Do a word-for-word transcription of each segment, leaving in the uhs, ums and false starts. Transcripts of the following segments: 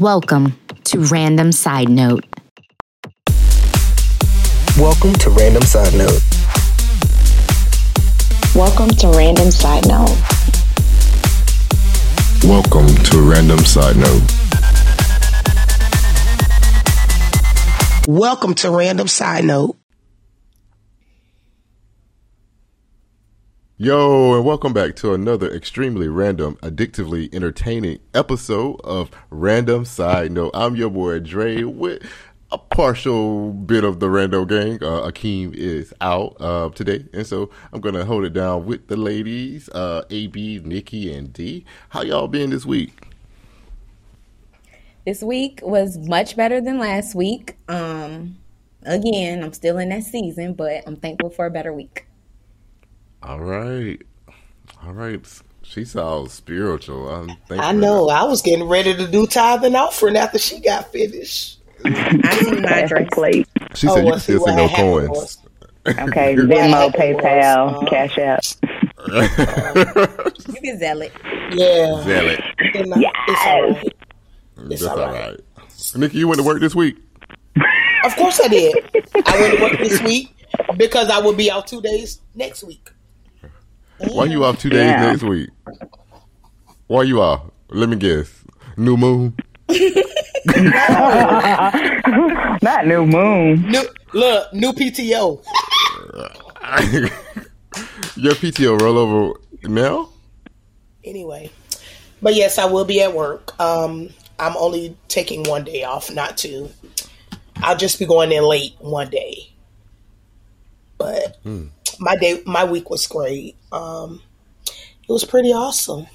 Welcome to Random Side Note. Welcome to Random Side Note. Welcome to Random Side Note. Welcome to Random Side Note. Welcome to Random Side Note. Yo, and welcome back to another extremely random, addictively entertaining episode of Random Side Note. I'm your boy Dre with a partial bit of the Rando Gang. Uh, Akeem is out uh, today, and so I'm going to hold it down with the ladies, uh, A B, Nikki, and D. How y'all been this week? This week was much better than last week. Um, again, I'm still in that season, but I'm thankful for a better week. All right. All right. She sounds spiritual. I'm I know. That. I was getting ready to do tithing offering after she got finished. I see my drink plate. She said oh, you can still see no coins. Okay. Venmo, PayPal, um, Cash App. You can sell it. Yeah. Sell it. Yes. It's all right. It's all right. right. Nikki, you went to work this week? Of course I did. I went to work this week because I will be out two days next week. Why you off two days yeah. next week? Why you off? Let me guess. New moon? Not new moon. New, look, new P T O. Your P T O rollover now? Anyway. But yes, I will be at work. Um, I'm only taking one day off, not two. I'll just be going in late one day. But... Mm. My day, my week was great. Um, it was pretty awesome.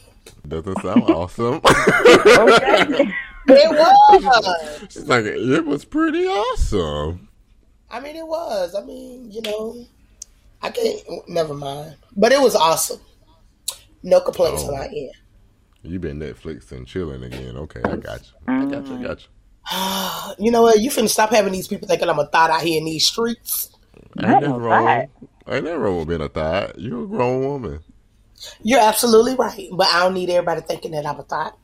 Doesn't sound awesome. It was. She's like, it was pretty awesome. I mean, it was. I mean, you know, I can't. Never mind. But it was awesome. No complaints on my end. You've been Netflix and chilling again. Okay, I got you. I got you. I got you. You know what? You finna stop having these people thinking I'm a thought out here in these streets. Ain't nothing wrong. Ain't nothing wrong with being a thought. You're a grown woman. You're absolutely right, but I don't need everybody thinking that I'm a thought.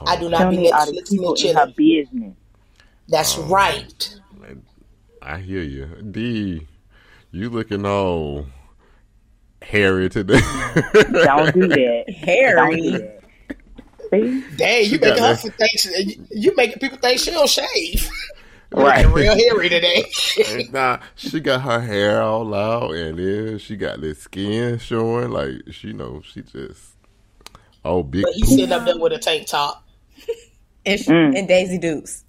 Oh. I do not be Netflix and chilling. Business. That's um, right. I hear you, D. You looking all hairy today? Don't do that, hairy. See, dang, you making her think you making people think she don't shave. Right, real hairy today. Nah, she got her hair all out, and then she got this skin showing. Like she know, she just oh big. But you sitting up there with a tank top and, she, mm. and Daisy Dukes.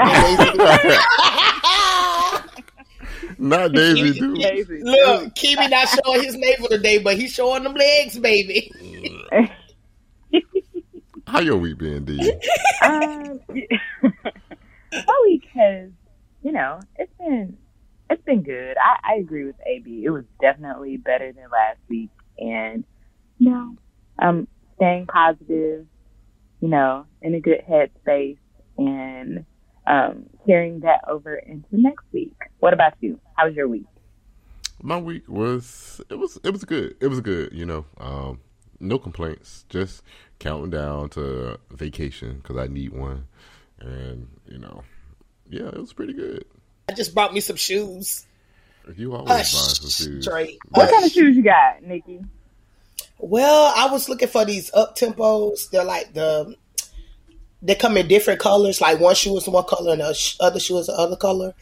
And Daisy Dukes. Not Daisy Dukes. Look, Kimi not showing his navel today, but he's showing them legs, baby. How your week been, D? Um. My week has, you know, it's been it's been good. I, I agree with A B. It was definitely better than last week, and you know, I'm staying positive, you know, in a good headspace, and um, carrying that over into next week. What about you? How was your week? My week was it was it was good. It was good. You know, um, no complaints. Just counting down to vacation because I need one. And, you know, yeah, it was pretty good. I just bought me some shoes. You always buy some shoes. Straight. What kind of shoes you got, Nikki? Well, I was looking for these up-tempos. They're like the, they come in different colors. Like one shoe is one color and the other shoe is the other color.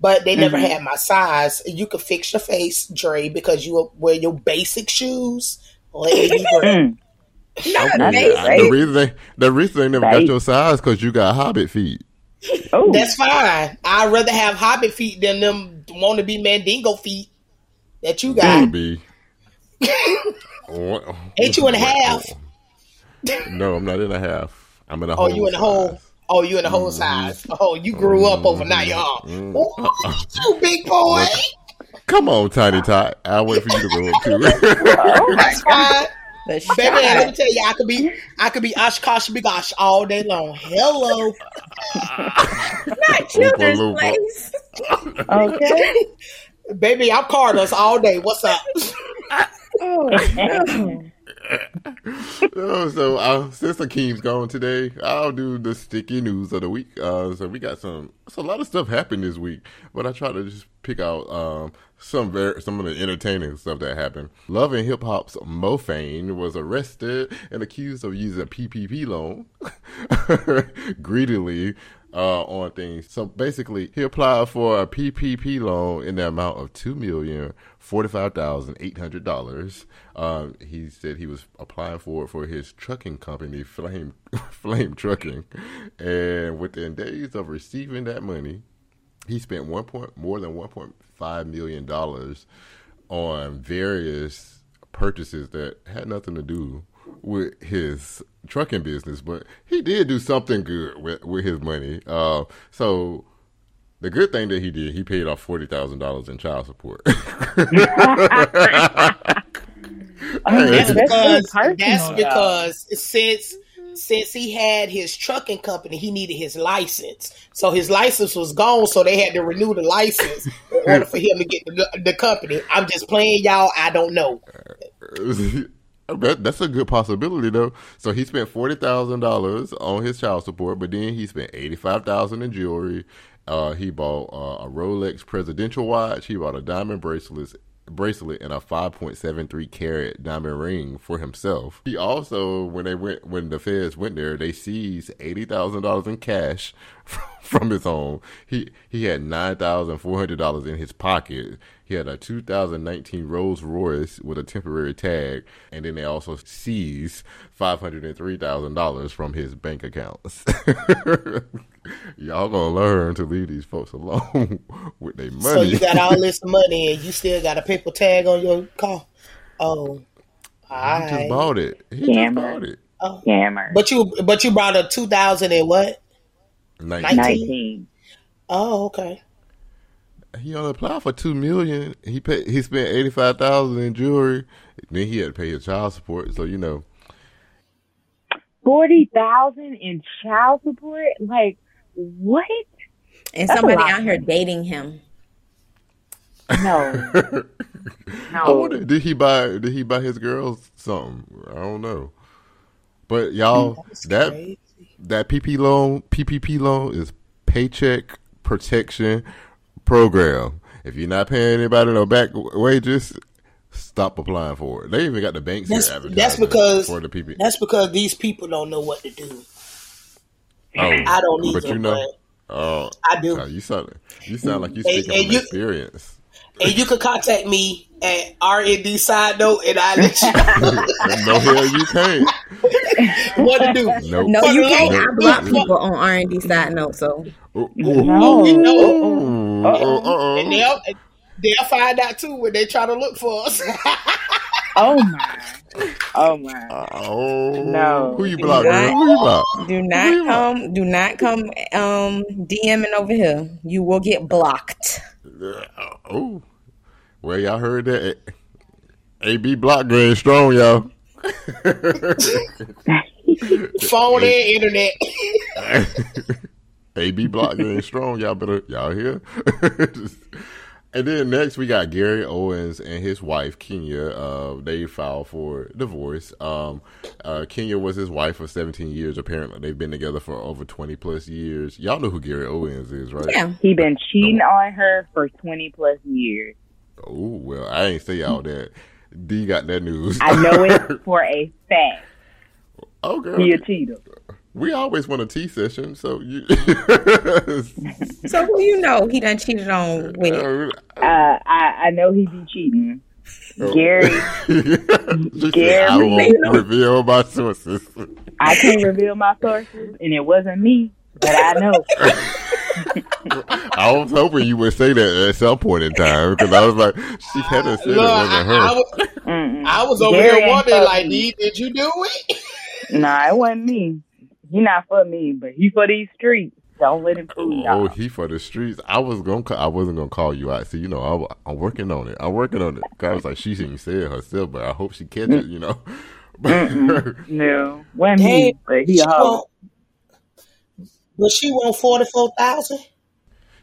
But they mm-hmm. never had my size. You could fix your face, Dre, because you wear your basic shoes. Like, Not okay. nice. The reason they, the reason they never right. got your size because you got hobbit feet. Oh, that's fine. I'd rather have hobbit feet than them wannabe mandingo feet that you got. Ain't you in a half? No, I'm not in a half. I'm in a whole. Oh, you in a whole? Oh, you in a whole mm-hmm. size? Oh, you grew mm-hmm. up overnight, y'all. Mm-hmm. Ooh, you big boy. Come on, Tiny Tot. I wait for you to grow up too. Oh, that's fine. Baby, let me tell you, I could be, I could be Oshkosh Bigosh all day long. Hello, not children's place. Okay, baby, I'm Cardinals all day. What's up? Oh, oh, so uh, since Akeem's gone today, I'll do the sticky news of the week. Uh, so we got some, a lot of stuff happened this week, but I try to just pick out um, some very, some of the entertaining stuff that happened. Love and Hip Hop's Mofane was arrested and accused of using a P P P loan greedily uh, on things. So basically, he applied for a P P P loan in the amount of two million. forty-five thousand eight hundred dollars. Um, he said he was applying for it for his trucking company, Flame Flame Trucking. And within days of receiving that money, he spent one point, more than one point five million dollars on various purchases that had nothing to do with his trucking business. But he did do something good with, with his money. Uh, so... The good thing that he did, he paid off forty thousand dollars in child support. Oh, that's because, that's because since since he had his trucking company, he needed his license. So his license was gone, so they had to renew the license in order for him to get the, the company. I'm just playing, y'all. I don't know. That's a good possibility, though. So he spent forty thousand dollars on his child support, but then he spent eighty-five thousand dollars in jewelry. Uh, he bought uh, a Rolex Presidential watch. He bought a diamond bracelet, bracelet, and a five point seven three carat diamond ring for himself. He also, when they went, when the feds went there, they seized eighty thousand dollars in cash from, from his home. He he had nine thousand four hundred dollars in his pocket. He had a two thousand nineteen Rolls Royce with a temporary tag, and then they also seized five hundred and three thousand dollars from his bank accounts. Y'all gonna learn to leave these folks alone with their money. So you got all this money and you still got a paper tag on your car. Oh, I right. just bought it. He Hammer. just bought it. Oh, Hammer. But you, but you brought a two thousand and what? Nineteen. Nineteen. Oh, okay. He only applied for two million. He paid. He spent eighty five thousand in jewelry. Then he had to pay his child support. So you know, forty thousand in child support, like. What? And that's somebody out here dating him. No. No. I wonder, did he buy did he buy his girls something? I don't know. But y'all, that crazy. that P P loan, P P P loan is Paycheck Protection Program. If you're not paying anybody no back wages, stop applying for it. They even got the banks that's, here advertising that's because, for the P P P. That's because these people don't know what to do. Oh, I don't either, but you know, but uh, I do. No, you sound, you sound like you speak from experience. And you can contact me at R N D Side Note, and I let you know. No, hell, you can't. What to do? Nope. No, you can't. Nope. I block people on R N D Side Note, so. Oh, you know. Uh-oh. And they'll, they'll find out, too, when they try to look for us. Oh, my. Oh, my. Oh. No. Who you block, girl? Who you block? Do not come. Do not come um, DMing over here. You will get blocked. Oh. Well, y'all heard that. A B block grade strong, y'all. Phone and internet. A B block grade strong. Y'all better. Y'all here? And then next we got Gary Owens and his wife Kenya. Uh, they filed for divorce. Um, uh, Kenya was his wife for seventeen years. Apparently, they've been together for over twenty plus years. Y'all know who Gary Owens is, right? Yeah, he been cheating no. on her for twenty plus years. Oh well, I ain't say y'all that. D got that news. I know it for a fact. Oh girl, he a cheater. We always want a tea session, so you. So who you know he done cheated on with? Uh, I I know he be cheating. Oh. Gary, Gary, said, I won't reveal my sources. I can't reveal my sources, and it wasn't me, but I know. I was hoping you would say that at some point in time because I was like, she had to say it wasn't her. I, I, was, I was over Gary here wondering, like, D, did you do it? Nah, it wasn't me. He not for me, but he for these streets. Don't let him fool y'all. Oh, he for the streets. I was gonna, call, I wasn't gonna call you out. So you know, I, I'm working on it. I'm working on it. Cause I was like, she didn't say it herself, but I hope she catches it. You know. No, when he, but he holler. But she won forty-four thousand.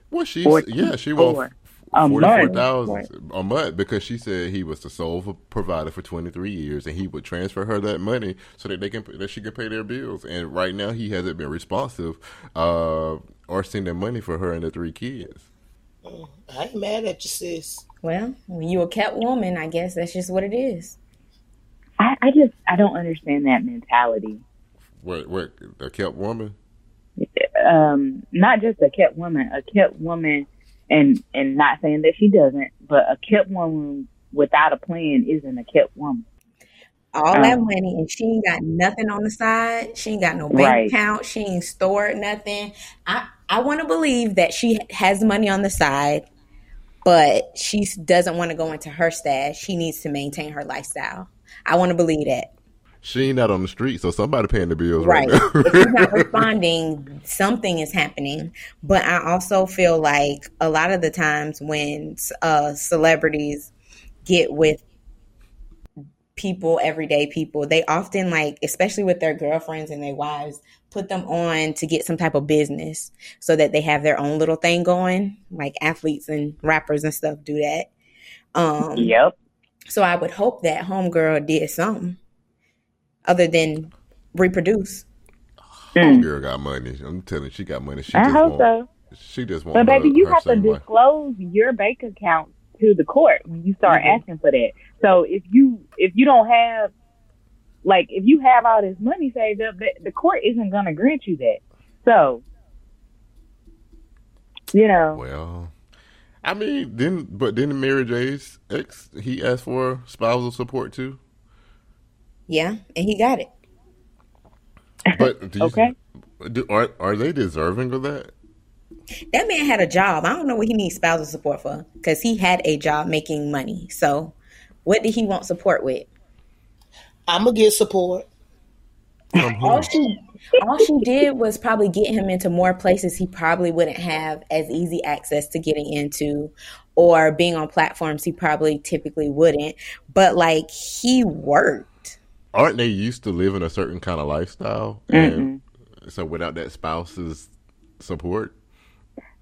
Well, she, yeah, she won A forty-four thousand dollars a month, because she said he was the sole provider for twenty-three years, and he would transfer her that money so that they can that she could pay their bills. And right now, he hasn't been responsive uh, or sending money for her and the three kids. I ain't mad at you, sis. Well, when you a cat woman, I guess that's just what it is. I, I just I don't understand that mentality. What what a kept woman? Um, not just a kept woman, a kept woman. And and not saying that she doesn't, but a kept woman without a plan isn't a kept woman. All um, that money, and she ain't got nothing on the side. She ain't got no bank right. account. She ain't stored nothing. I, I want to believe that she has money on the side, but she doesn't want to go into her stash. She needs to maintain her lifestyle. I want to believe that. She ain't out on the street, so somebody paying the bills right, right now. If she's not responding, something is happening. But I also feel like a lot of the times when uh, celebrities get with people, everyday people, they often, like, especially with their girlfriends and their wives, put them on to get some type of business so that they have their own little thing going. Like athletes and rappers and stuff do that. Um, yep. So I would hope that homegirl did something other than reproduce. Mm. Girl got money. I'm telling you, she got money. She I just hope won't, so. She just won't. But baby, you have to disclose life. your bank account to the court when you start mm-hmm. asking for that. So if you if you don't have, like, if you have all this money saved up, the court isn't going to grant you that. So, you know. Well, I mean, then but then Mary J's ex, he asked for spousal support too. Yeah, and he got it. But do you, okay, do, are are they deserving of that? That man had a job. I don't know what he needs spousal support for, because he had a job making money. So, what did he want support with? I'm gonna get support. All she all she did was probably get him into more places he probably wouldn't have as easy access to getting into, or being on platforms he probably typically wouldn't. But like, he worked. Aren't they used to living a certain kind of lifestyle? And Mm-mm. so without that spouse's support?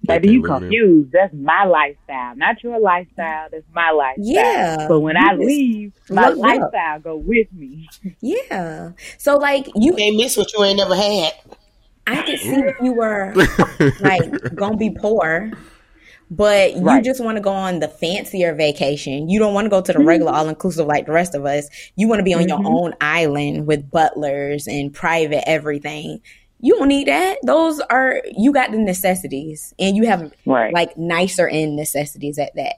Baby, you confused. That's my lifestyle. Not your lifestyle. That's my lifestyle. Yeah. But when I leave, my lifestyle up. go with me. Yeah. So, like, you can't miss what you ain't never had. I could see if you were, like, gonna be poor, but you right. just want to go on the fancier vacation. You don't want to go to the mm-hmm. regular all-inclusive like the rest of us. You want to be on mm-hmm. your own island with butlers and private everything. You don't need that. Those are, you got the necessities, and you have right. like nicer end necessities at that.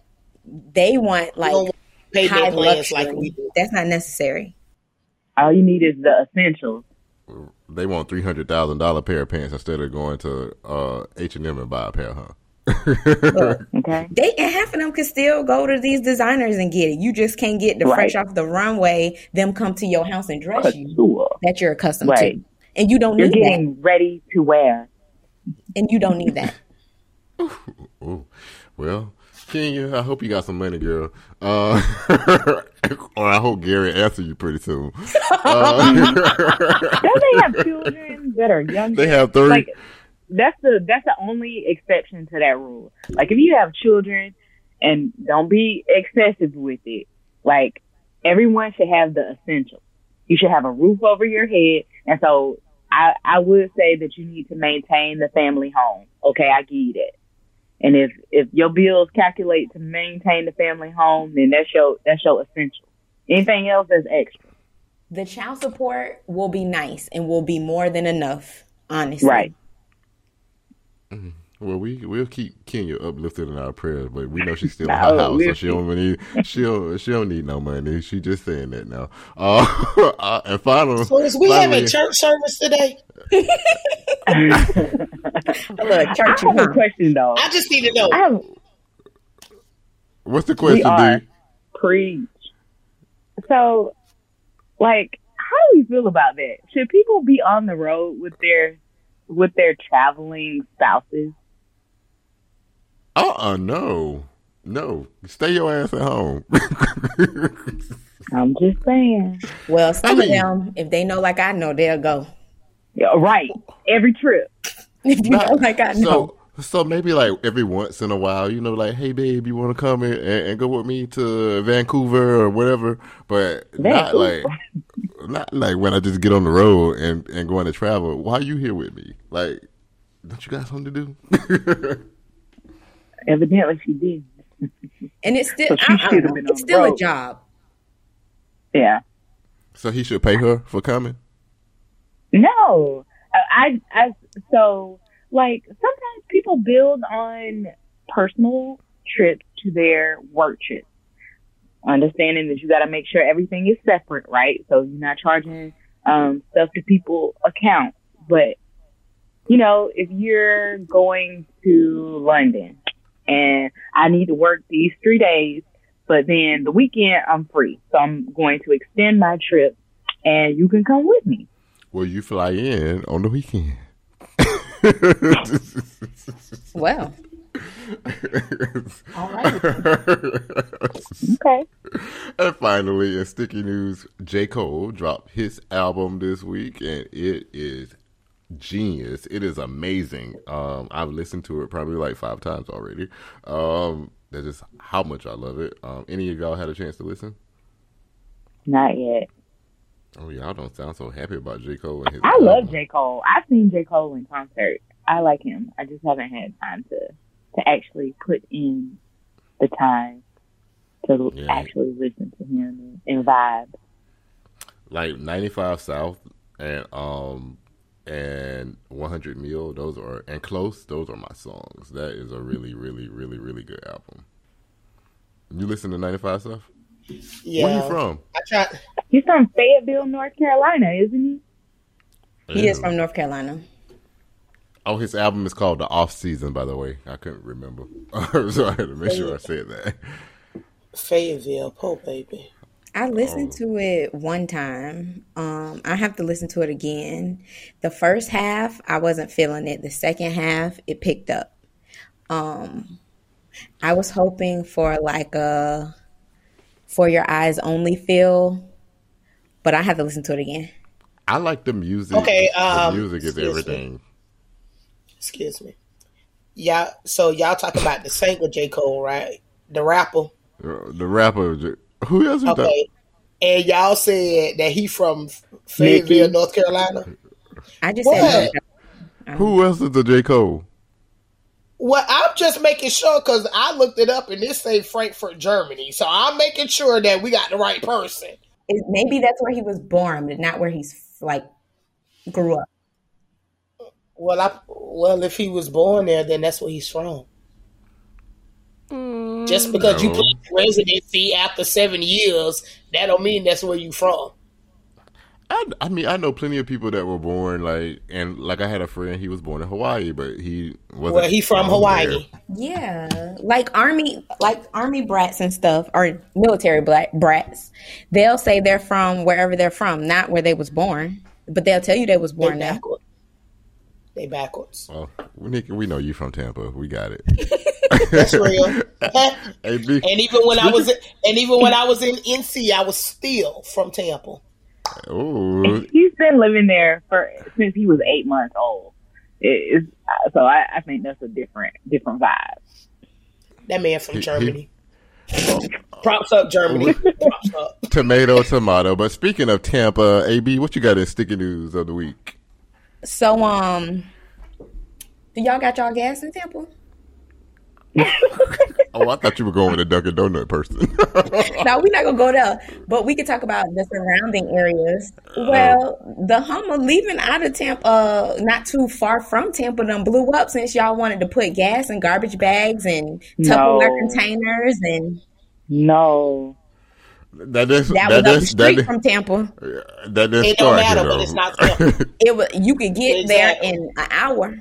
They want like want high luxury. Like we do. That's not necessary. All you need is the essentials. They want three hundred thousand dollars pair of pants instead of going to uh, H and M and buy a pair, huh? Look, okay. They and half of them could still go to these designers and get it. You just can't get the right. fresh off the runway. Them come to your house and dress Couture. you that you're accustomed right. to, and you don't you're need getting that. Getting ready to wear, and you don't need that. ooh, ooh. Well, Kenya, I hope you got some money, girl. Uh, or I hope Gary answers you pretty soon. Uh, don't they have children that are young? They have thirty. Like, That's the that's the only exception to that rule. Like, if you have children, and don't be excessive with it. Like, everyone should have the essentials. You should have a roof over your head, and so I I would say that you need to maintain the family home. Okay, I give you that. And if if your bills calculate to maintain the family home, then that's your that's your essential. Anything else is extra. The child support will be nice and will be more than enough, honestly. Right. Well, we we'll keep Kenya uplifted in our prayers, but we know she's still in her house, so she don't need she'll she don't need no money. She just saying that now. Uh, and finally, so is we having church service today? Look, church. I have a question though. I just need to know. I have, What's the question? We are D? Preach. So, like, how do we feel about that? Should people be on the road with their with their traveling spouses? Uh-uh, no. No. Stay your ass at home. I'm just saying. Well, some I mean, of them, if they know like I know, they'll go. Yeah, right. Every trip. If you not, know like I know. So, So maybe like every once in a while, you know, like, hey, babe, you want to come and, and go with me to Vancouver or whatever? But not like, not like when I just get on the road and, and going to travel. Why are you here with me? Like, don't you got something to do? Evidently she did. And it's still, so she I, I, it's still road. a job. Yeah. So he should pay her for coming? No. I, I, so... Like, sometimes people build on personal trips to their work trips, understanding that you got to make sure everything is separate, right? So you're not charging um, stuff to people's accounts. But, you know, if you're going to London and I need to work these three days, but then the weekend I'm free. So I'm going to extend my trip and you can come with me. Well, you fly in on the weekend. Well, all right. Okay. And finally, in sticky news, J. Cole dropped his album this week, and it is genius. It is amazing. Um, I've listened to it probably like five times already. Um, that's just how much I love it. Um, any of y'all had a chance to listen? Not yet. Oh, y'all don't sound so happy about J. Cole and his I album. Love J. Cole. I've seen J. Cole in concert. I like him. I just haven't had time to, to actually put in the time to yeah. actually listen to him and vibe. Like ninety-five South and um and one hundred Mil, those are, and Close, those are my songs. That is a really, really, really, really good album. You listen to ninety-five South? Yeah. Where are you from? I tried. He's from Fayetteville, North Carolina, isn't he? He is from North Carolina. Oh, his album is called The Off Season, by the way. I couldn't remember. So I had to make sure I said that. Fayetteville, po' baby. I listened oh. to it one time. Um, I have to listen to it again. The first half, I wasn't feeling it. The second half, it picked up. Um, I was hoping for like a... For Your Eyes Only feel, but I have to listen to it again. I like the music. Okay, um, the music is everything. Me. Excuse me. Yeah, so y'all talking about the singer J. Cole, right? The rapper. Uh, the rapper. Who else? Okay. Talking? And y'all said that he from Fayetteville, North Carolina. I just what? said. That. Who else is the J. Cole? Well, I'm just making sure because I looked it up and it say Frankfurt, Germany. So I'm making sure that we got the right person. It, maybe that's where he was born, but not where he's like grew up. Well, I well, if he was born there, then that's where he's from. Mm, just because no. you put residency after seven years, that don't mean that's where you from. I, I mean, I know plenty of people that were born like, and like I had a friend, he was born in Hawaii, but he wasn't. Well, he from Hawaii. There. Yeah, like army, like army brats and stuff, or military black brats. They'll say they're from wherever they're from, not where they was born, but they'll tell you they was born there. They backwards. Well, Nikki, we know you from Tampa. We got it. That's real. and, be- and even when I was, and even when I was in N C, I was still from Tampa. Ooh. He's been living there for since he was eight months old. It, so I, I think that's a different different vibe. That man from he, Germany. He, Props up, Germany. Props up. Tomato, tomato. But speaking of Tampa, A B, what you got in sticky news of the week? So, um, do y'all got y'all gas in Tampa? Oh, I thought you were going with a Dunkin Donut person. No, we're not gonna go there, but we could talk about the surrounding areas. Well, uh, the Hummer leaving out of Tampa, uh, not too far from Tampa, done blew up since y'all wanted to put gas in garbage bags and Tupperware no. containers and no. That is that, that was is, up the street is, from Tampa. That is it don't matter, but it's not Tampa. It was you could get exactly. there in an hour.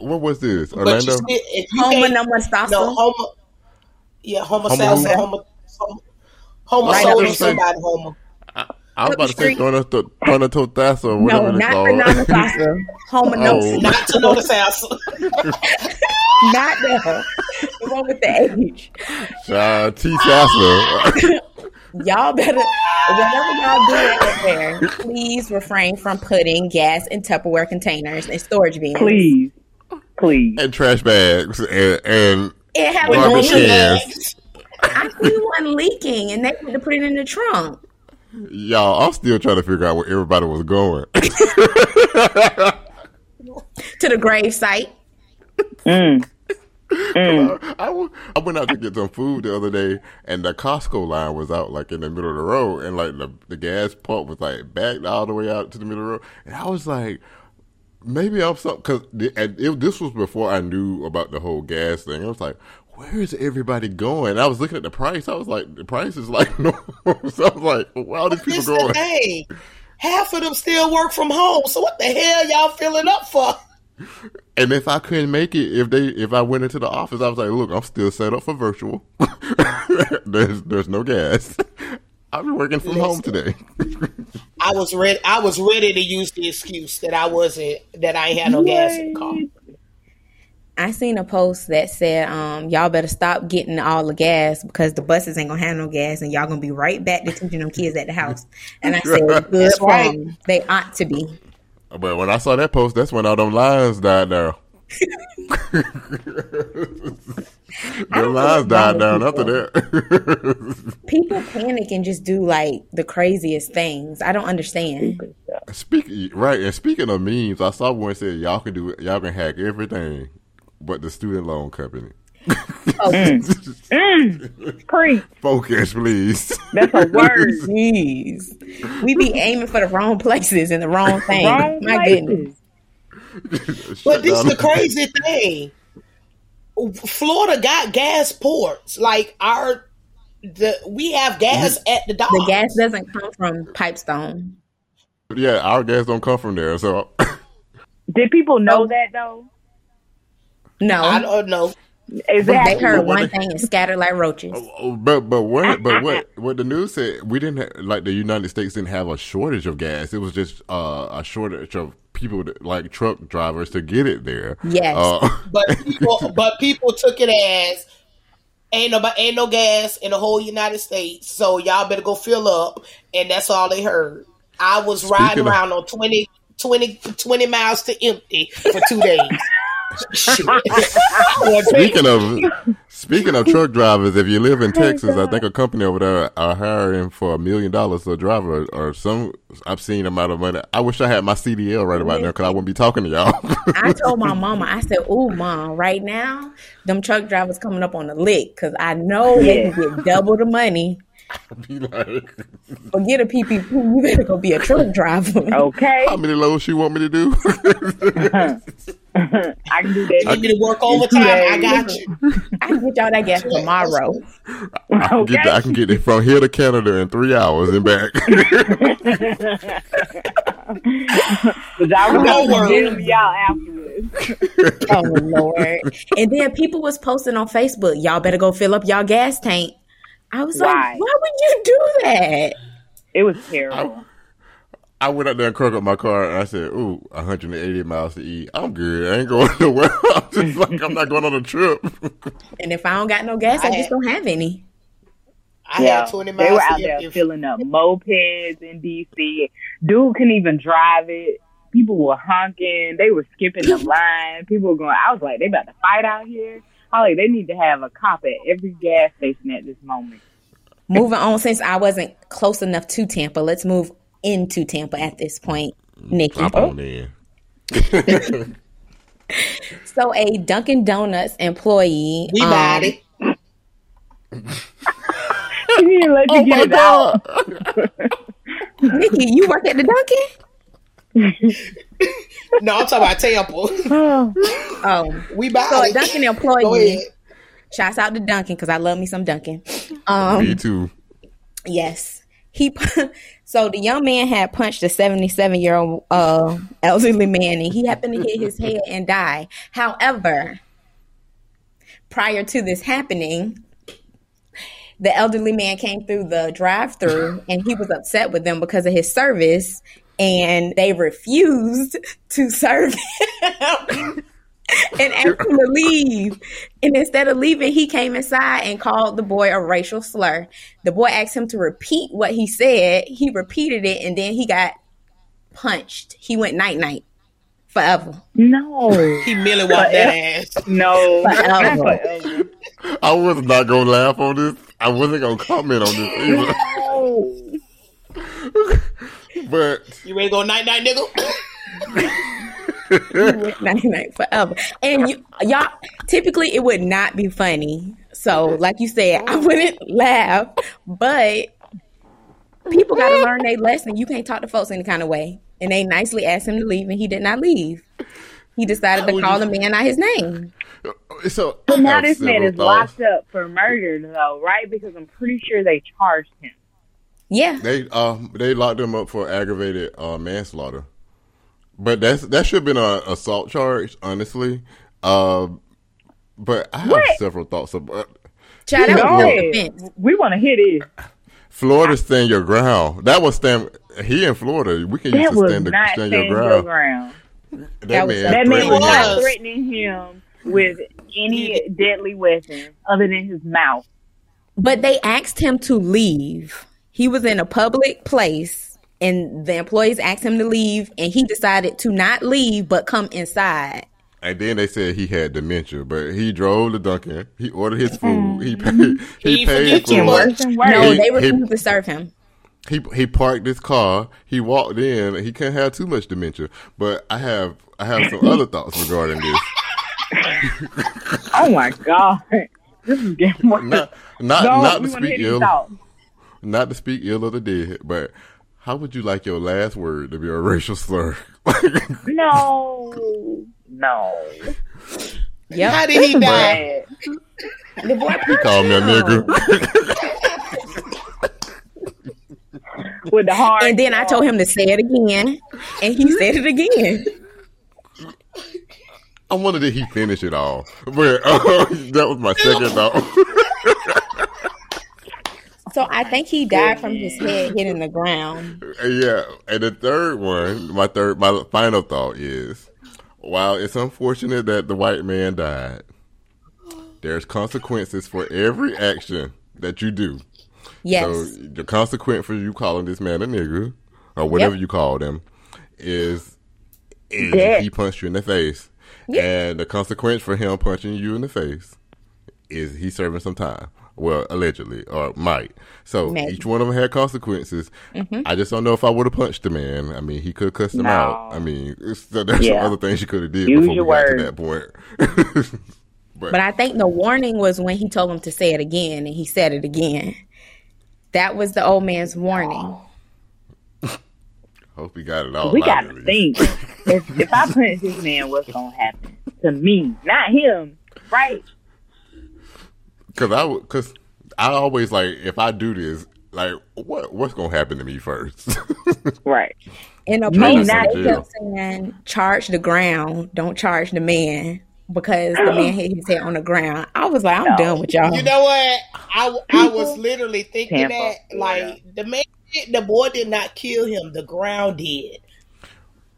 What was this? Orlando? You, you Homo Nomastasa. No, Homo. Yeah, Homosassa. Homo, Homo, Homo right Soulja, somebody Homo. I, I was about to say Tonatotasa or whatever it's called. No, not the Nomastasa. Homo Nomastasa. Not Tonatotasa. Not the, the one with the H. Uh, T-Sasa. Y'all better, whatever y'all do out there, please refrain from putting gas in Tupperware containers and storage bins. Please. Exactly. And trash bags and, and it had garbage cans. I see one leaking, and they had to put it in the trunk. Y'all, I'm still trying to figure out where everybody was going. To the grave site. Mm. Mm. I, I, I went out to get some food the other day, and the Costco line was out like in the middle of the road, and like the, the gas pump was like backed all the way out to the middle of the road, and I was like, maybe I'm something, because this was before I knew about the whole gas thing. I was like, where is everybody going? I was looking at the price. I was like, the price is like normal. So I was like, where are these people going? Hey, half of them still work from home. So what the hell y'all filling up for? And if I couldn't make it, if they, if I went into the office, I was like, look, I'm still set up for virtual. there's, there's no gas. I've been working from Listen, home today. I was ready. I was ready to use the excuse that I wasn't, that I ain't had no Yay. gas in the car. I seen a post that said, um, y'all better stop getting all the gas because the buses ain't going to have no gas and y'all going to be right back to teaching them kids at the house. And I said, good that's problem. Right. They ought to be. But when I saw that post, that's when all them lions died down. Them lions died down after that. People panic and just do like the craziest things. I don't understand. Speaking, right. And speaking of memes, I saw one said, y'all can do, y'all can hack everything but the student loan company. Oh, mm. Mm. Preach. Focus, please. That's a word. Jeez. We be aiming for the wrong places and the wrong thing. Wrong My places. Goodness. But this is the crazy thing. Florida got gas ports. Like our, the we have gas mm. at the dock. The gas doesn't come from Pipestone. Yeah, our gas don't come from there. So, did people know oh. that though? No, I don't know. Exactly. They heard one thing and scattered like roaches. But but what but what what the news said, we didn't have, like the United States didn't have a shortage of gas. It was just uh, a shortage of people that, like truck drivers to get it there. Yes, uh, but people, but people took it as ain't no ain't no gas in the whole United States, so y'all better go fill up, and that's all they heard. I was riding around on twenty, twenty, twenty miles to empty for two days. Speaking of speaking of truck drivers, if you live in Texas, I think a company over there are hiring for a million dollars a driver or some obscene amount of money. I wish I had my C D L right about now because I wouldn't be talking to y'all. I told my mama, I said, "Ooh, mom, right now them truck drivers coming up on the lick because I know yeah. they can get double the money." Be like, forget a P P P. You better go be a truck driver. Okay. How many loads you want me to do? I can do that. I need to work overtime. I got you. I can get y'all that gas tomorrow. I can, okay. get the, I can get it from here to Canada in three hours and back. No worries, y'all afterwards. Oh Lord! And then people was posting on Facebook, "Y'all better go fill up y'all gas tank." I was Why? like, why would you do that? It was terrible. I, I went out there and cranked up my car, and I said, ooh, one hundred eighty miles to eat. I'm good. I ain't going nowhere. I'm just like, I'm not going on a trip. And if I don't got no gas, I, I had, just don't have any. I yeah, had twenty miles to eat. They were out there if, filling up mopeds in D C Dude couldn't even drive it. People were honking. They were skipping the line. People were going, I was like, they about to fight out here. Holly, they need to have a cop at every gas station at this moment. Moving on, since I wasn't close enough to Tampa, let's move into Tampa at this point, Nikki. I'm on there. So a Dunkin Donuts employee. We um, body. She didn't let you oh get it God. out. Nikki, you work at the Dunkin? No, I'm talking about Tampa. Oh, we buy so a Dunkin employee. Shouts out to Dunkin because I love me some Dunkin. Um, me too. Yes, he. So the young man had punched a seventy-seven-year-old uh, elderly man, and he happened to hit his head and die. However, prior to this happening, the elderly man came through the drive-thru, and he was upset with them because of his service. And they refused to serve him and asked him to leave. And instead of leaving, he came inside and called the boy a racial slur. The boy asked him to repeat what he said. He repeated it, and then he got punched. He went night-night. Forever. No. He merely walked that ass. No. Forever. Forever. I was not going to laugh on this. I wasn't going to comment on this either. No. But you ready to go night-night, nigga? Night-night forever. And you, y'all, typically it would not be funny. So, like you said, I wouldn't laugh. But people got to learn their lesson. You can't talk to folks any kind of way. And they nicely asked him to leave, and he did not leave. He decided to call the man out his name. So, but now this man is locked up for murder, though, right? Because I'm pretty sure they charged him. Yeah, they um they locked him up for aggravated uh, manslaughter, but that's that should have been an assault charge, honestly. Uh, but I have what? several thoughts about. Child, no. We want to hit it. Florida stand your ground. That was stand. He in Florida. We can that use to stand, the, stand, stand your ground. Your ground. That, that man, that man was not threatening him with any deadly weapon other than his mouth. But they asked him to leave. He was in a public place, and the employees asked him to leave, and he decided to not leave but come inside. And then they said he had dementia, but he drove to Dunkin'. He ordered his food. He paid. He, he paid for it. No, he, they refused he, to serve him. He he parked his car. He walked in. He can't have too much dementia. But I have I have some other thoughts regarding this. Oh my God, this is getting worse. Not not, no, not to speak ill. Not to speak ill of the dead, but how would you like your last word to be a racial slur? No. No. Yep. How did he die? The boy he called me a nigger. With the heart. And then I told him to say it again, and he said it again. I wonder did he finish it all. But uh, that was my second thought. So I think he died from his head hitting the ground. Yeah. And the third one, my third, my final thought is, while it's unfortunate that the white man died, there's consequences for every action that you do. Yes. So the consequence for you calling this man a nigger, or whatever yep. you call them, is, is yeah. he punched you in the face. Yeah. And the consequence for him punching you in the face is he's serving some time. Well, allegedly, or might. So Maybe. each one of them had consequences. Mm-hmm. I just don't know if I would have punched the man. I mean, he could have cussed him no. out. I mean, so there's yeah. some other things you could have did Use before we word. got to that point. but, but I think the warning was when he told him to say it again, and he said it again. That was the old man's warning. Hope he got it all. We got to think. if, if I punch this man, what's going to happen to me? Not him, right? Cause I, cause I always like if I do this, like what what's gonna happen to me first, right? And a man not saying charge the ground, don't charge the man because the man hit his head on the ground. I was like, I'm no. done with y'all. You know what? I, I was literally thinking Tampa, that like yeah. the man, the boy did not kill him, the ground did.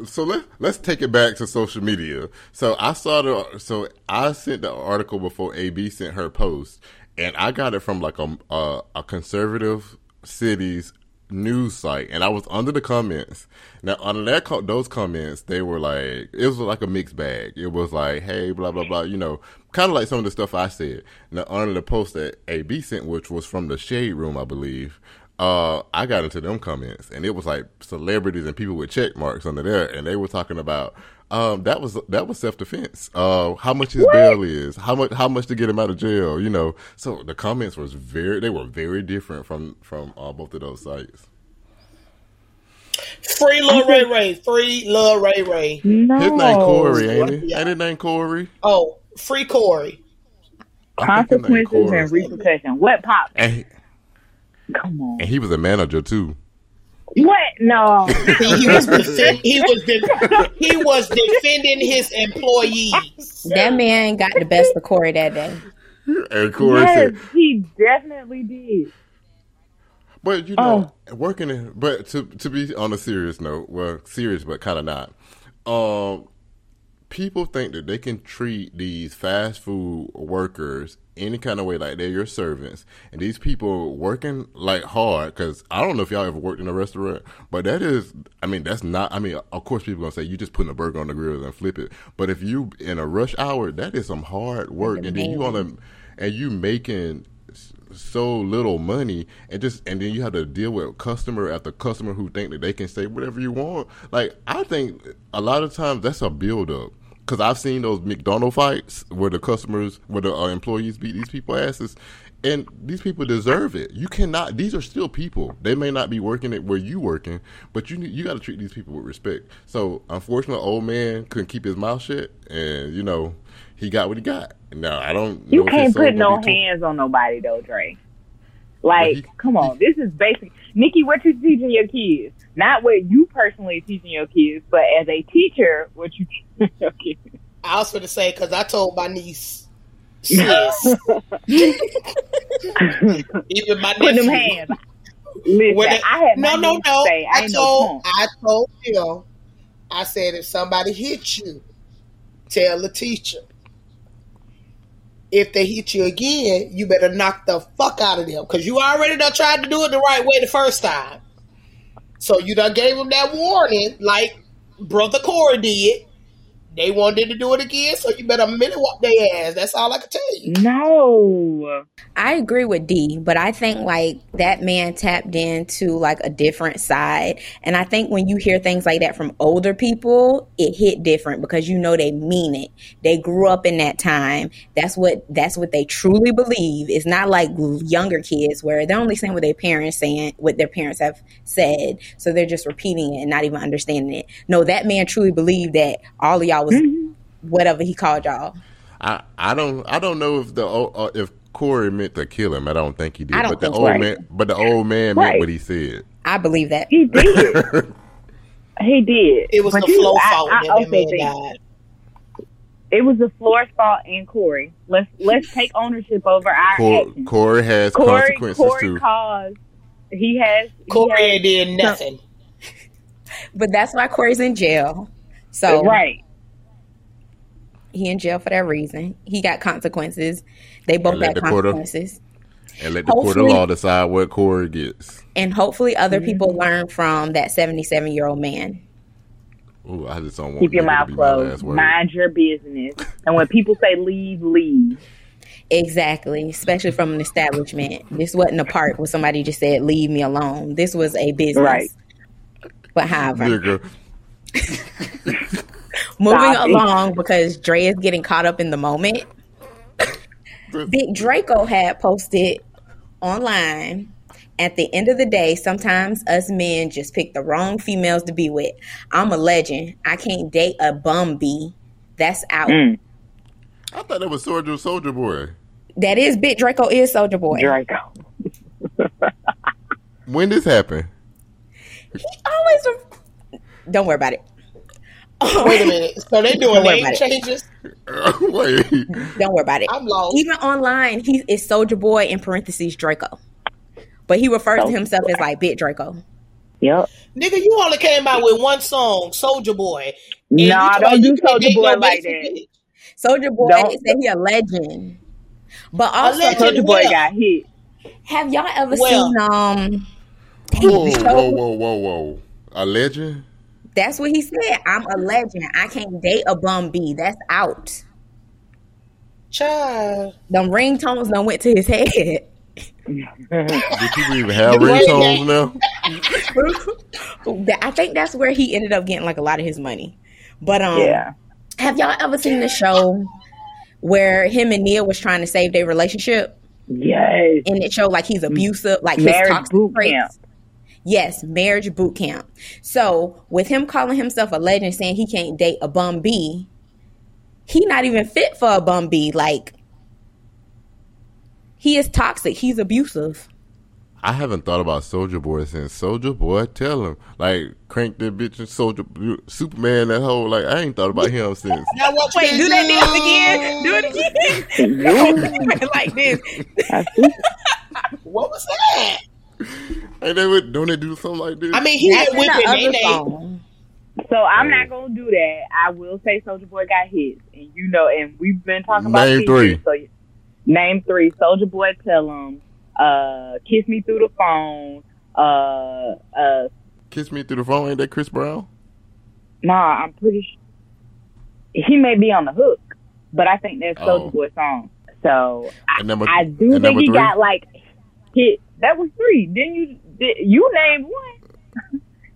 So let's let's take it back to social media. So I saw the so I sent the article before A B sent her post, and I got it from like a a, a conservative city's news site, and I was under the comments. Now under that those comments, they were like it was like a mixed bag. It was like hey blah blah blah, you know, kind of like some of the stuff I said. Now under the post that A B sent, which was from the Shade Room, I believe. Uh, I got into them comments, and it was like celebrities and people with check marks under there, and they were talking about um, that was that was self defense. Uh, how much his what? bail is, how much how much to get him out of jail, you know. So the comments was very they were very different from from uh, both of those sites. Free Lil Ray Ray, free Lil Ray Ray. No. His name Corey, ain't it? Ain't his name Corey? Oh, free Corey. Consequences Corey. and repercussion. What pop? And, Come on. And he was a manager too. What? No. he was defend- he was de- he was defending his employees. That man got the best of Corey that day. And Corey yes, said he definitely did. But you know, oh. working in, but to to be on a serious note, well, serious but kind of not. Um people think that they can treat these fast food workers any kind of way, like they're your servants. And these people working like hard, because I don't know if y'all ever worked in a restaurant, but that is, I mean, that's not, I mean, of course people are going to say you just putting a burger on the grill and flip it. But if you in a rush hour, that is some hard work. And then you on them, and you making so little money, and just and then you have to deal with customer after customer who think that they can say whatever you want. Like, I think a lot of times that's a build up, because I've seen those McDonald's fights where the customers, where the uh, employees beat these people asses, and these people deserve it. You cannot, these are still people. They may not be working it where you working, but you you got to treat these people with respect. So unfortunately, old man couldn't keep his mouth shut, and you know, he got what he got. No, I don't. You know, can't put no hands on nobody though, Dre. Like, he, come on, he, this is basic. Nikki, what you teaching your kids? Not what you personally teaching your kids, but as a teacher, what you teaching your kids. I was going to say, because I told my niece, sis, even my put them hands. Listen, when it, I had no, no, no. Say, I, I told, no I told him. I said, if somebody hit you, tell the teacher. If they hit you again, you better knock the fuck out of them, because you already done tried to do it the right way the first time. So you done gave them that warning, like Brother Corey did. They wanted to do it again, so you better minute walk their ass. That's all I can tell you. No. I agree with D, but I think like that man tapped into like a different side. And I think when you hear things like that from older people, it hit different, because you know they mean it. They grew up in that time. That's what that's what they truly believe. It's not like younger kids where they're only saying what their parents saying, what their parents have said. So they're just repeating it and not even understanding it. No, that man truly believed that all of y'all was whatever he called y'all. I, I don't I don't know if the uh, if Corey meant to kill him. I don't think he did. I don't but think the old right. man, but the old man right. meant what he said. I believe that he did. He did. It was but the he, floor fault. I, I, I that it was the floor's fault and Corey. Let's let's take ownership over our Cor- actions. Corey has Corey, consequences Corey too. Caused, he has. Corey he has, did nothing. But that's why Corey's in jail. So right. He in jail for that reason. He got consequences. They both got consequences. Of, and let the hopefully, court of law decide what Corey gets. And hopefully other mm-hmm. people learn from that seventy-seven-year-old man. Ooh, I just don't want Keep your mouth closed. Mind your business. And when people say leave, leave. Exactly. Especially from an establishment. This wasn't a park where somebody just said, leave me alone. This was a business. Right. But however. Moving Stop along it. Because Dre is getting caught up in the moment. Big Draco had posted online, at the end of the day, sometimes us men just pick the wrong females to be with. I'm a legend. I can't date a bum bee. That's out. Mm. I thought that was Soulja Soulja Boy. That is Big Draco is Soulja Boy. Draco. When this happened? He always... Re- Don't worry about it. Wait a minute. So they doing name changes? Wait. Don't worry about it. I'm lost. Even online, he is Soulja Boy in parentheses Draco, but he refers to himself as like Big Draco. Yep. Nigga, you only came out with one song, Soulja Boy. No, nah, don't do Soulja Boy like that. Soulja Boy said he a legend, but also Soulja Boy got hit. Have y'all ever seen um? Whoa, whoa, whoa, whoa, whoa! A legend. That's what he said. I'm a legend. I can't date a bum bee. That's out. Child. Them ringtones done went to his head. Did people even have ringtones now? I think that's where he ended up getting like a lot of his money. But um, yeah. Have y'all ever seen the show where him and Nia was trying to save their relationship? Yes. And it showed like he's abusive, like marriage his toxic boot traits. Camp. Yes, marriage boot camp. So with him calling himself a legend, saying he can't date a bum bee, he not even fit for a bum bee. Like, he is toxic. He's abusive. I haven't thought about Soulja Boy since Soulja Boy tell him like crank that bitch and Soulja Superman that whole like I ain't thought about him since. Wait, do that dance again? Do it again? Like this? What was that? And they would, don't they do something like this? I mean, he had whipping, ain't they? So I'm not gonna do that. I will say Soulja Boy got his, and you know, and we've been talking about name three. So name three: Soulja Boy, Tell 'Em, uh, Kiss Me Through the Phone, uh, uh. Kiss Me Through the Phone. Ain't that Chris Brown? Nah, I'm pretty sure he may be on the hook, but I think that's Soulja oh. Boy's song. So I, number, I do think he three? got like hit. That was three. Didn't you? Did, you named one.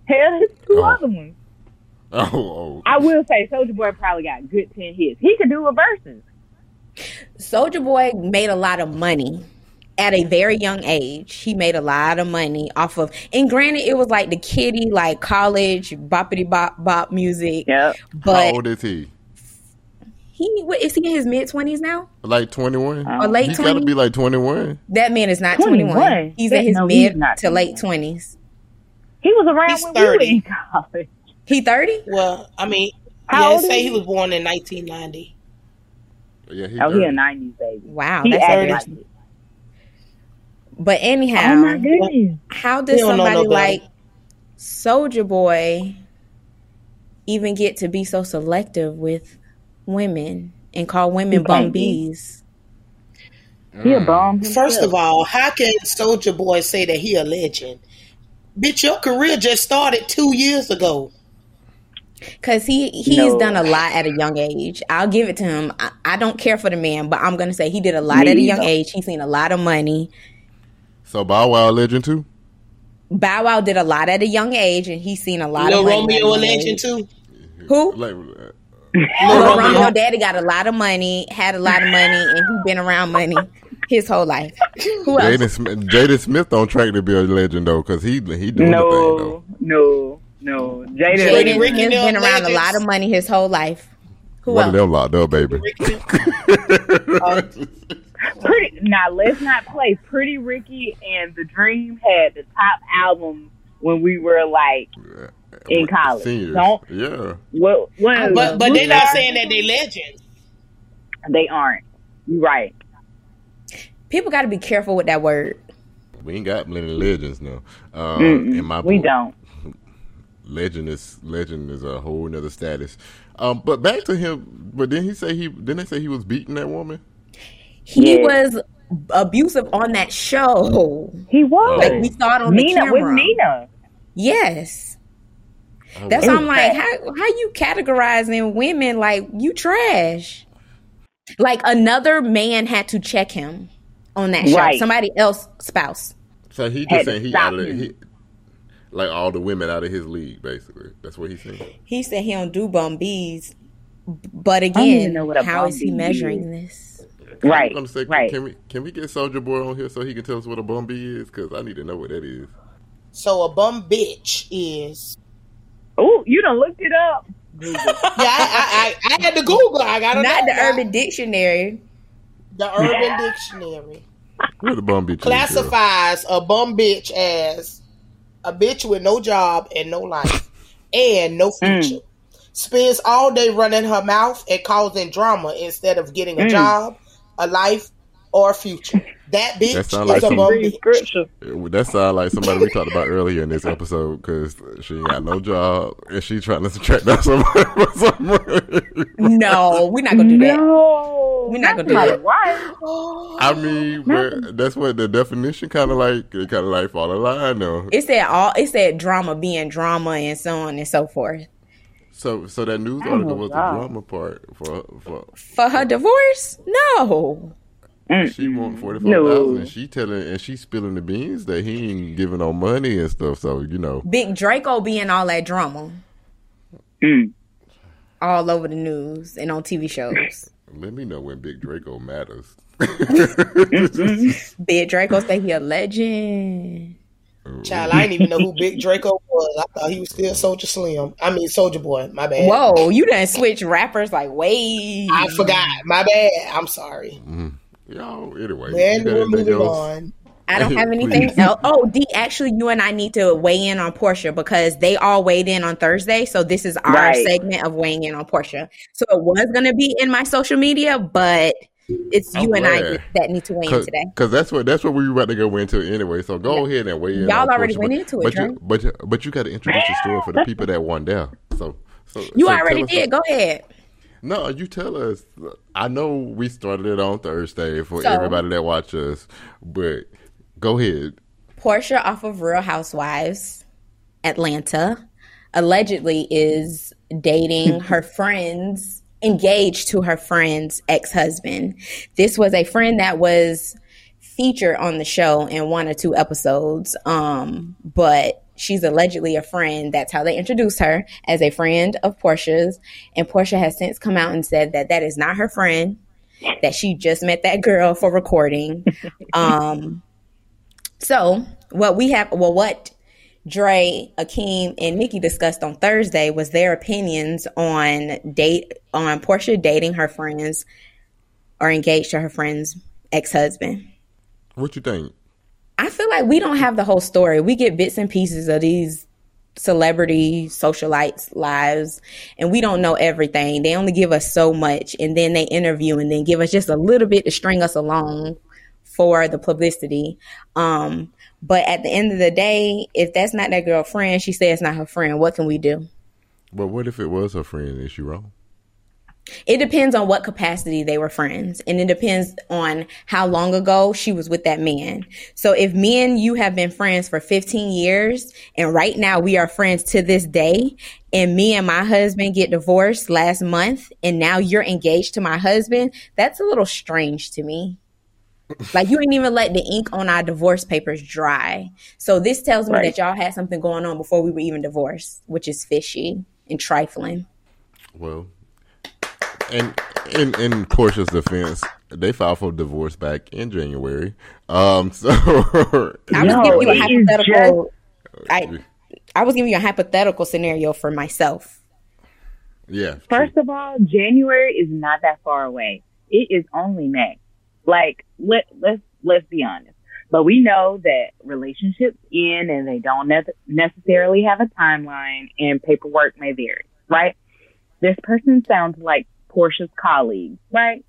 Hell, there's two oh. other ones. Oh, oh. I will say Soulja Boy probably got good ten hits. He could do reverses. Soulja Boy made a lot of money at a very young age. He made a lot of money off of, and granted, it was like the kiddie, like college boppity bop bop music. Yep. But how old is he? He what, is he in his mid twenties now? Like twenty one oh. or late twenties? He's got to be like twenty one. That man is not twenty one. He's in his no, mid to late twenties. He was around he's when thirty. We were in college. He thirty? Well, I mean, I yeah, say he? he was born in nineteen ninety. Yeah, he oh, thirty. He a nineties baby. Wow, he that's thirty. But anyhow, oh my goodness. How does somebody like Soulja Boy even get to be so selective with women and call women bum bees? He a bum. First of all, how can Soulja Boy say that he a legend? Bitch, your career just started two years ago. Because he, he's no. done a lot at a young age. I'll give it to him. I, I don't care for the man, but I'm going to say he did a lot Me at a young either. age. He's seen a lot of money. So Bow Wow a legend too? Bow Wow did a lot at a young age, and he's seen a lot Lil of money. Little Romeo a legend too? Who? Little Romeo daddy got a lot of money, had a lot of money, and he's been around money his whole life. Who else? Jaden Smith, Jaden Smith on track to be a legend though, because he he doing no, the thing though. No, no, no. Jaden Smith's been around legends. a lot of money his whole life. Who One else? One of them locked up, baby. uh, pretty now. Let's not play. Pretty Ricky and The Dream had the top album when we were like in college. Seniors. Don't yeah. Well, well but but they're not saying that they legends. They aren't. You're right. People got to be careful with that word. We ain't got many legends now. Uh, in my we book, don't. Legend is legend is a whole nother status. Um, but back to him. But didn't he say he? Didn't they say he was beating that woman? He yeah. was abusive on that show. He was. Like we saw it on Nina, the camera with Nina. Yes. Oh, that's why I'm like, how how you categorizing women like you trash? Like another man had to check him. On that show, right. Somebody else's spouse. So he just said he, out of, he like all the women out of his league, basically. That's what he's saying. He said he don't do bum bees, but again, how is he measuring is. this? Right, I'm say, right. Can we can we get Soulja Boy on here so he can tell us what a bum bee is? Because I need to know what that is. So a bum bitch is. Oh, you done looked it up. yeah, I, I, I, I had to Google. I got not know, the Urban Dictionary. The Urban Dictionary the bum bitch classifies a bum bitch as a bitch with no job and no life and no future. Mm. Spends all day running her mouth and causing drama instead of getting a mm. job, a life, or a future. That bitch that sound like is a some, bum bitch. That sounds like somebody we talked about earlier in this episode because she ain't got no job and she trying to subtract out somebody for some money. No, we're not going to do that. No. We're not gonna do like, that. Why? I mean, but that's what the definition kind of like. It kind of like fall in line, though. It said all. It said drama being drama and so on and so forth. So, so that news article oh, was God. the drama part for for for her divorce. No, she want forty four thousand. No. She telling and she spilling the beans that he ain't giving no money and stuff. So you know, Big Draco being all that drama, mm. all over the news and on T V shows. Let me know when Big Draco matters. Big Draco say he a legend. Child, I didn't even know who Big Draco was. I thought he was still Soulja Slim. I mean, Soulja Boy. My bad. Whoa, you done switch rappers like way. I forgot. My bad. I'm sorry. Mm-hmm. Yo, anyway. Then we're moving on. I don't have anything else. Oh, D, actually, you and I need to weigh in on Porsha because they all weighed in on Thursday. So this is our right. segment of weighing in on Porsha. So it was going to be in my social media, but it's I'm you glad. and I that need to weigh in today. Because that's what that's what we were about to go into anyway. So go yeah. ahead and weigh in. Y'all on already Porsha, went but, into it, but you, but, but you got to introduce your story for the people that won there. So So, you so already did. Go ahead. No, you tell us. I know we started it on Thursday for so, everybody that watches, but go ahead. Porsha off of Real Housewives Atlanta allegedly is dating her friend's, engaged to her friend's ex-husband. This was a friend that was featured on the show in one or two episodes, um, but she's allegedly a friend. That's how they introduced her, as a friend of Porsha's. And Porsha has since come out and said that that is not her friend, that she just met that girl for recording. um, so what we have, well, what Dre, Akeem, and Nikki discussed on Thursday was their opinions on date on Porsha dating her friends or engaged to her friend's ex-husband. What you think? I feel like we don't have the whole story. We get bits and pieces of these celebrity socialites' lives, and we don't know everything. They only give us so much, and then they interview and then give us just a little bit to string us along for the publicity. Um, but at the end of the day, if that's not that girl's friend, she says it's not her friend, what can we do? But what if it was her friend? Is she wrong? It depends on what capacity they were friends, and it depends on how long ago she was with that man. So if me and you have been friends for fifteen years, and right now we are friends to this day, and me and my husband get divorced last month, and now you're engaged to my husband, that's a little strange to me. Like, you ain't even let the ink on our divorce papers dry. So this tells me right. that y'all had something going on before we were even divorced, which is fishy and trifling. Well... And in, in Portia's defense, they filed for divorce back in January. Um, so I was giving you a hypothetical. I, I was giving you a hypothetical scenario for myself. Yeah. First true. of all, January is not that far away. It is only May. Like let let's let's be honest. But we know that relationships end and they don't ne- necessarily have a timeline, and paperwork may vary. Right. This person sounds like Portia's colleague, right?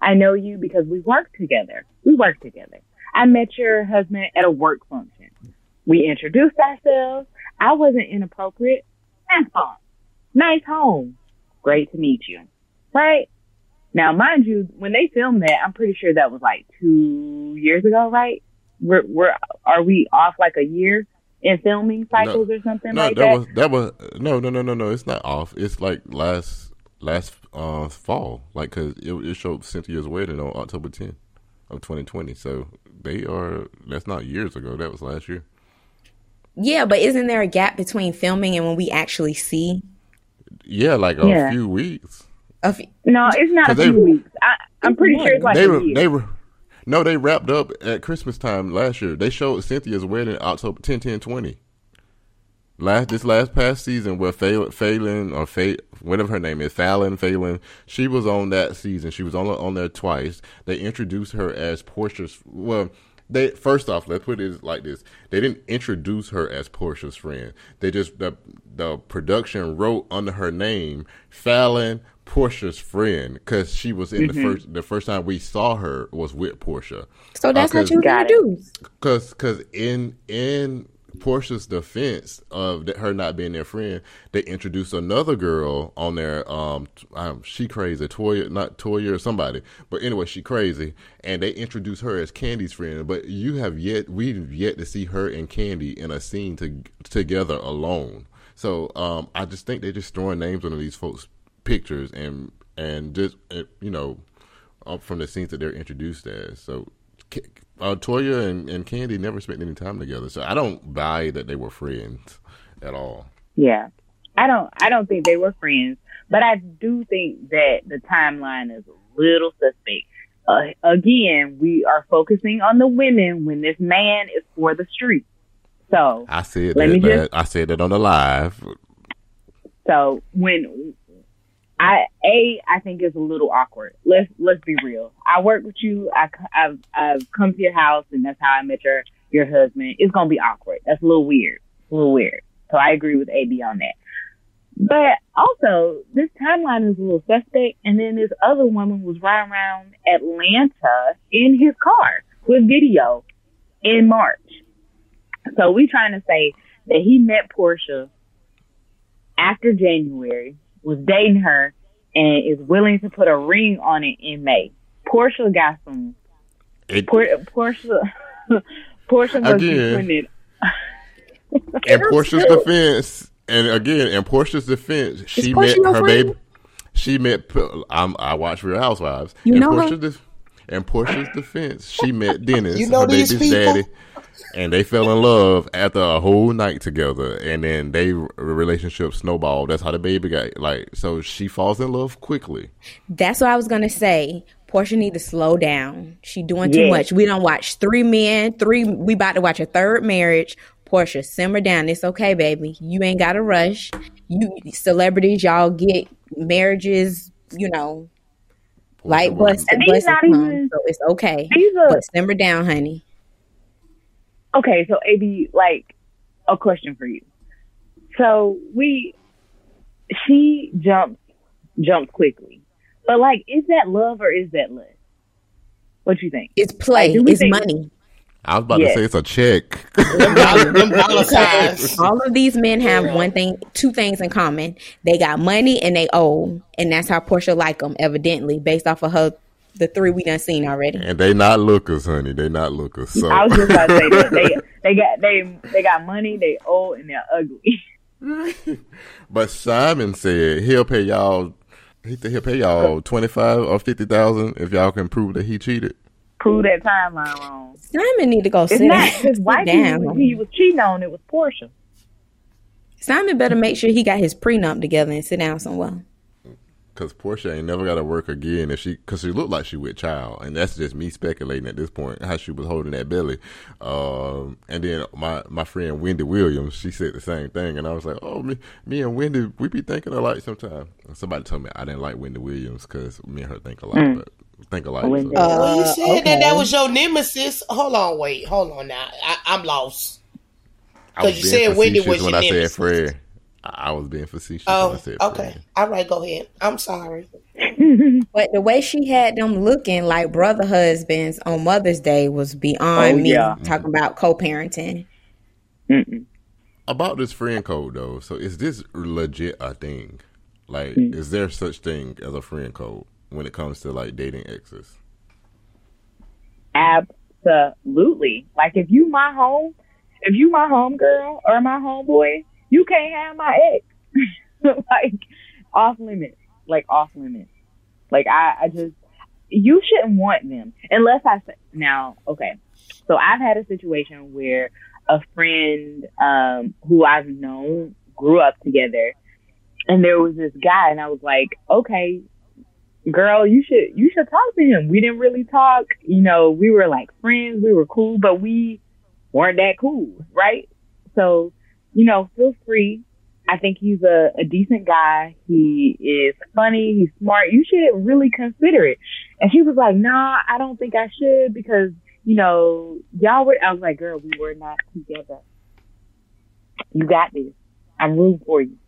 I know you because we work together. We work together. I met your husband at a work function. We introduced ourselves. I wasn't inappropriate. That's all. Nice home. Great to meet you, right? Now, mind you, when they filmed that, I'm pretty sure that was like two years ago, right? We're we're are we off like a year in filming cycles no, or something no, like that? No, that was that was no no no no no. It's not off. It's like last. Last uh, fall, like, because it, it showed Cynthia's wedding on October tenth of twenty twenty. So they are, that's not years ago. That was last year. Yeah, but isn't there a gap between filming and when we actually see? Yeah, like a yeah. few weeks. A f- no, it's not a few they, weeks. I, I'm pretty sure it's like they a were, year. They were, no, they wrapped up at Christmas time last year. They showed Cynthia's wedding October tenth, twenty twenty. Last this last past season where Fallynn, Fallynn or Fay, whatever her name is, Fallynn, Fallynn, she was on that season. She was on on there twice. They introduced her as Portia's. Well, they first off, let's put it like this: they didn't introduce her as Portia's friend. They just the the production wrote under her name Fallynn, Portia's friend, because she was in mm-hmm. the first the first time we saw her was with Porsha. So that's uh, what you introduced. Because because in in. Portia's defense of her not being their friend, they introduced another girl on there. Um, um, she crazy, Toya, not Toya or somebody, but anyway, she crazy, and they introduced her as Candy's friend. But you have yet, we've yet to see her and Candy in a scene to, together alone. So um, I just think they're just throwing names under these folks' pictures and and just you know up from the scenes that they're introduced as. So. Uh, Toya and, and Candy never spent any time together, so I don't buy that they were friends at all. Yeah, I don't. I don't think they were friends, but I do think that the timeline is a little suspect. Uh, again, we are focusing on the women when this man is for the streets. So I said that. Just, I said that on the live. So when I a I think it's a little awkward. Let's let's be real. I work with you. I I've, I've come to your house, and that's how I met your your husband. It's gonna be awkward. That's a little weird. A little weird. So I agree with A B on that. But also, this timeline is a little suspect. And then this other woman was riding around Atlanta in his car with video in March. So we trying to say that he met Porsha after January, was dating her, and is willing to put a ring on it in May. Porsha got some. It, Por, Porsha, Porsha must be printed. In Portia's defense, and again, in Portia's defense, she is met her friend? baby. She met. I'm, I watch Real Housewives. You in know Portia's def, In Portia's defense, she met Dennis, you know her baby's people? daddy, and they fell in love after a whole night together. And then they relationship snowballed. That's how the baby got. Like, so she falls in love quickly. That's what I was gonna say. Porsha need to slow down. She doing too yes. much. We done watch three men. Three. We about to watch a third marriage. Porsha, simmer down. It's okay, baby. You ain't got to rush. You celebrities, y'all get marriages, you know, Porsha light busts and busts come, so it's okay. Are, but simmer down, honey. Okay, so A B, like, a question for you. So we, she jumped, jumped quickly. But, like, is that love or is that lust? What you think? It's play. Like, it's think- money. I was about yes. to say it's a check. All of these men have one thing, two things in common. They got money and they old, and that's how Porsha like them, evidently, based off of her the three we done seen already. And they not lookers, honey. They not lookers. So. I was just about to say that they they got they they got money, they old, and they're ugly. But Simon said he'll pay y'all. He'll pay y'all twenty five or fifty thousand if y'all can prove that he cheated. Prove that timeline wrong. Simon need to go sit down. It's not his wife he was cheating on. It was Porsha. Simon better make sure he got his prenup together and sit down somewhere. Because Porsha ain't never got to work again. If she, because she looked like she with child. And that's just me speculating at this point how she was holding that belly. Um, and then my, my friend Wendy Williams, she said the same thing. And I was like, oh, me, me and Wendy, we be thinking alike sometimes. Somebody told me I didn't like Wendy Williams because me and her think alike. Mm. But think a lot. So. Uh, well, you said okay. that that was your nemesis. Hold on, wait, hold on now. I, I'm lost. Because you said Wendy was your when nemesis. I said Fred. I was being facetious. Oh, when I said okay. Fred. All right, go ahead. I'm sorry. But the way she had them looking like brother husbands on Mother's Day was beyond oh, me. Yeah. Talking mm-hmm. about co-parenting. Mm-mm. About this friend code though. So is this legit a thing? Like, mm-hmm. is there such thing as a friend code? When it comes to like dating exes, absolutely. Like if you my home, if you my home girl or my homeboy, you can't have my ex. Like off limits. Like off limits. Like I, I just you shouldn't want them unless I say now. Okay, so I've had a situation where a friend um, who I've known grew up together, and there was this guy, and I was like, okay. Girl, you should you should talk to him. We didn't really talk. You know, we were like friends. We were cool, but we weren't that cool, right? So, you know, feel free. I think he's a, a decent guy. He is funny. He's smart. You should really consider it. And she was like, nah, I don't think I should because, you know, y'all were... I was like, girl, we were not together. You got this. I'm rooting for you.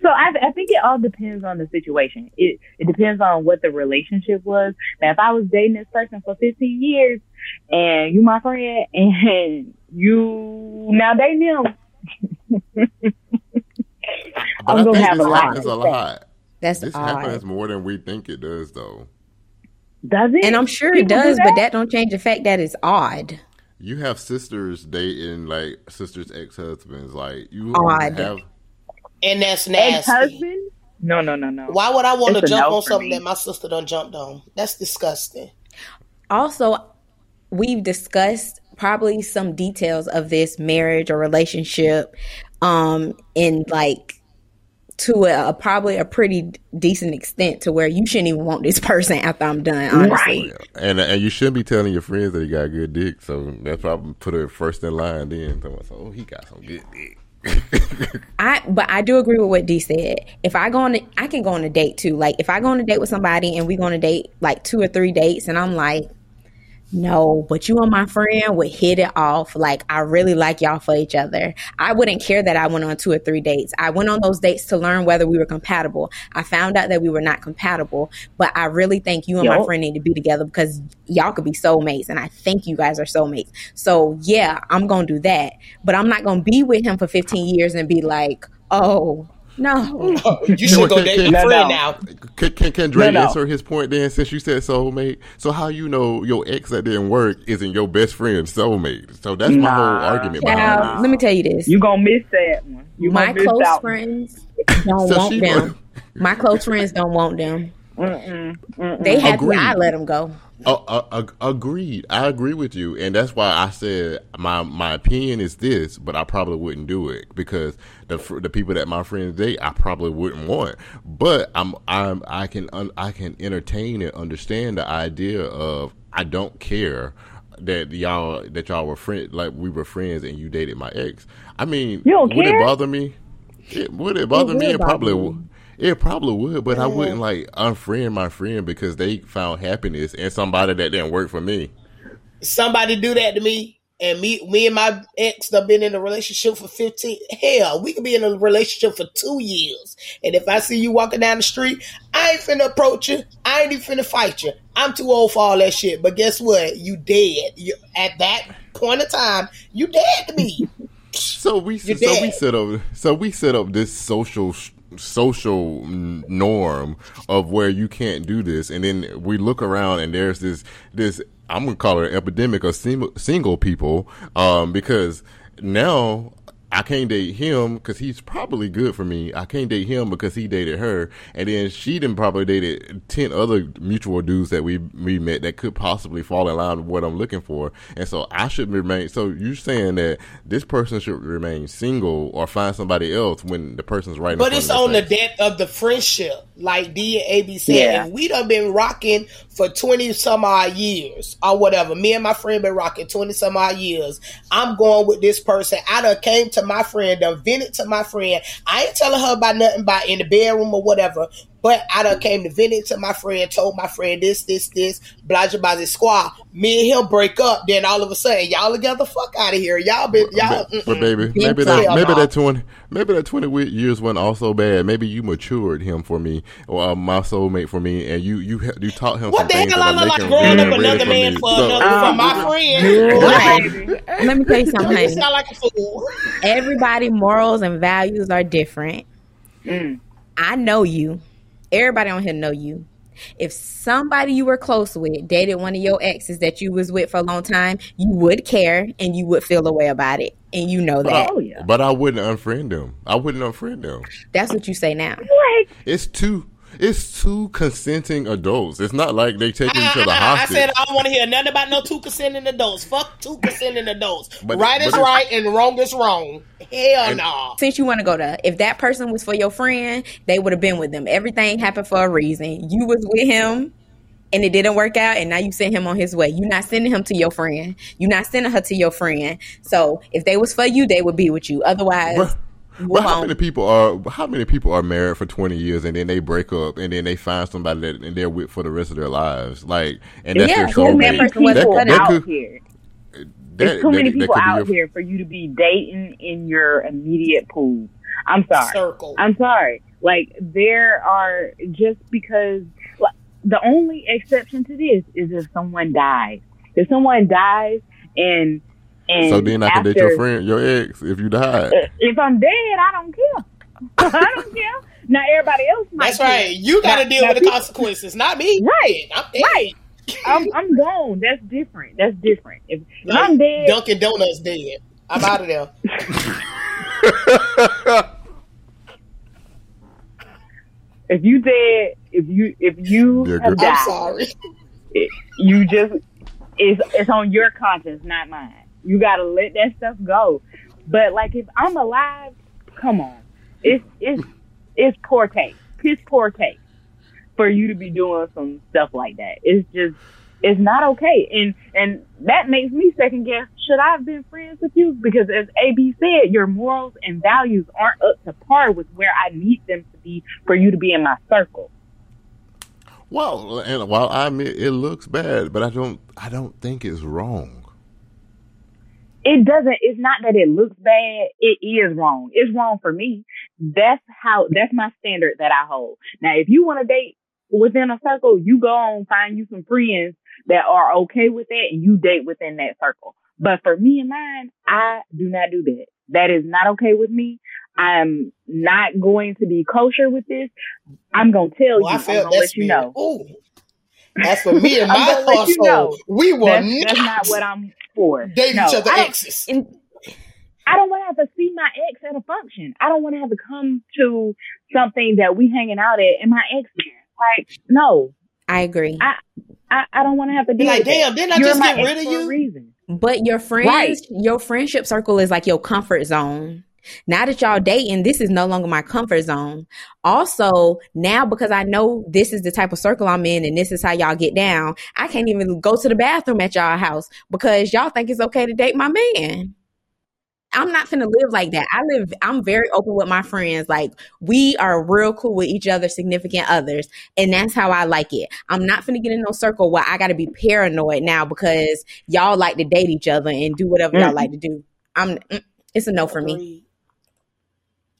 So I, I think it all depends on the situation. It it depends on what the relationship was. Now, if I was dating this person for fifteen years and you my friend and you now dating him, I'm going to have a lot. a lot. That's This odd. happens more than we think it does, though. Does it? And I'm sure People it does, do that? But that don't change the fact that it's odd. You have sisters dating, like, sisters' ex-husbands. Like, you odd. have... And that's nasty. Ex-husband? No, no, no, no. Why would I want it's to jump no on something me. that my sister done jumped on? That's disgusting. Also, we've discussed probably some details of this marriage or relationship um, in like to a, a probably a pretty decent extent to where you shouldn't even want this person after I'm done, honestly. Right. And and you shouldn't be telling your friends that he got good dick. So that's probably put her first in line then. So, oh, he got some good dick. I but I do agree with what D said. If I go on, a, I can go on a date too. Like if I go on a date with somebody and we go on a date like two or three dates, and I'm like, no, but you and my friend would hit it off. Like I really like y'all for each other. I wouldn't care that I went on two or three dates. I went on those dates to learn whether we were compatible. I found out that we were not compatible, but I really think you and yep. my friend need to be together because y'all could be soulmates, and I think you guys are soulmates. So yeah, I'm gonna do that, but I'm not gonna be with him for fifteen years and be like, oh, No. Oh, you should go date your friend now. Can, can, can Dre no, answer no. his point then, since you said soulmate? So how you know your ex that didn't work isn't your best friend's soulmate? So that's nah. my whole argument Child, behind this. Let me tell you this. You're going to miss that one. You my close out. friends don't so want them. Went. My close friends don't want them. Mm-mm, mm-mm. They have to, I let them go. Uh, uh, uh, agreed. I agree with you, and that's why I said my my opinion is this, but I probably wouldn't do it because the the people that my friends date, I probably wouldn't want. But I'm I'm I can un, I can entertain and understand the idea of I don't care that y'all that y'all were friends, like we were friends, and you dated my ex. I mean, you don't would care? It bother me? It, would it bother it me? It probably would. It probably would, but yeah. I wouldn't like unfriend my friend because they found happiness in somebody that didn't work for me. Somebody do that to me, and me, me and my ex have been in a relationship for fifteen. Hell, we could be in a relationship for two years, and if I see you walking down the street, I ain't finna approach you. I ain't even finna fight you. I'm too old for all that shit. But guess what? You dead. You're, at that point in time, you dead to me. So we You're so dead. we set up so we set up this social. St- social norm of where you can't do this, and then we look around and there's this this I'm gonna call it an epidemic of single, single people um because now I can't date him because he's probably good for me. I can't date him because he dated her, and then she done probably dated ten other mutual dudes that we we met that could possibly fall in line with what I'm looking for. And so I should remain. So you're saying that this person should remain single or find somebody else when the person's right in front of their face. But it's on the death of the friendship, like D and A B said. Yeah. If we done been rocking for twenty some odd years or whatever. Me and my friend been rocking twenty some odd years. I'm going with this person. I done came to to my friend, done vented to my friend. I ain't telling her about nothing about in the bedroom or whatever, but I done came to vent it to my friend, told my friend this, this, this, blah, blah, blah, squad. Me and him break up, then all of a sudden, y'all together, fuck out of here. Y'all been, y'all. But, but baby, maybe that, maybe that twenty, maybe that twenty years wasn't all so bad. Maybe you matured him for me, or uh, my soulmate for me, and you, you, you taught him. What the heck? I look like growing up another man for, for, so, another, um, for my friend. Right. Let me tell you something. You sound like a fool. Everybody, morals and values are different. Mm. I know you. Everybody on here know you. If somebody you were close with dated one of your exes that you was with for a long time, you would care and you would feel a way about it, and you know that. Oh, yeah. But I wouldn't unfriend them. I wouldn't unfriend them. That's what you say now. What? It's too. It's two consenting adults. It's not like they taking each other hostage. I said I don't want to hear nothing about no two consenting adults. Fuck two consenting adults. But, right but is right and wrong is wrong. Hell no. Since you want to go there, if that person was for your friend, they would have been with them. Everything happened for a reason. You was with him and it didn't work out, and now you sent him on his way. You're not sending him to your friend. You're not sending her to your friend. So if they was for you, they would be with you. Otherwise... Bruh. Well, how many people are how many people are married for twenty years and then they break up and then they find somebody that and they're with for the rest of their lives? Like, and that's yeah, their soulmate. That person was put out here. There's too many people out here for you to be dating in your immediate pool. I'm sorry. Circle. I'm sorry. Like, there are just because like, the only exception to this is if someone dies. If someone dies and And so then I can after, date your friend, your ex, if you died. If I'm dead, I don't care. I don't care. Now everybody else might. That's care. Right. You got to deal not with people. The consequences, not me. Right. I'm dead. Right. I'm, I'm gone. That's different. That's different. If, if like, I'm dead, Dunkin Donuts dead. I'm out of there. If you dead, if you if you have died, I'm sorry. It, you just it's it's on your conscience, not mine. You gotta let that stuff go. But like, if I'm alive, come on, it's it's it's poor taste. It's poor taste for you to be doing some stuff like that. It's just it's not okay. And and that makes me second guess. Should I have been friends with you? Because as A B said, your morals and values aren't up to par with where I need them to be for you to be in my circle. Well, and while I admit it looks bad, but I don't I don't think it's wrong. It doesn't, it's not that it looks bad. It is wrong. It's wrong for me. That's how, that's my standard that I hold. Now, if you want to date within a circle, you go on, find you some friends that are okay with that and you date within that circle. But for me and mine, I do not do that. That is not okay with me. I'm not going to be kosher with this. I'm going to tell well, you. I feel I'm going to let you know. Ooh. That's for me and my household. You know. We will that's, not. That's not what I'm for. Date no, each other I exes. In, I don't want to have to see my ex at a function. I don't want to have to come to something that we hanging out at and my ex is like, no. I agree. I I, I don't want to have to deal like, with damn, didn't I You're just get rid of you? Reason. But your friends, right. your friendship circle is like your comfort zone. Now that y'all dating, this is no longer my comfort zone. Also, now because I know this is the type of circle I'm in and this is how y'all get down, I can't even go to the bathroom at y'all house because y'all think it's okay to date my man. I'm not finna live like that. I live, I'm very open with my friends. Like, we are real cool with each other, significant others. And that's how I like it. I'm not finna get in no circle where I gotta be paranoid now because y'all like to date each other and do whatever mm. y'all like to do. I'm, it's a no for me.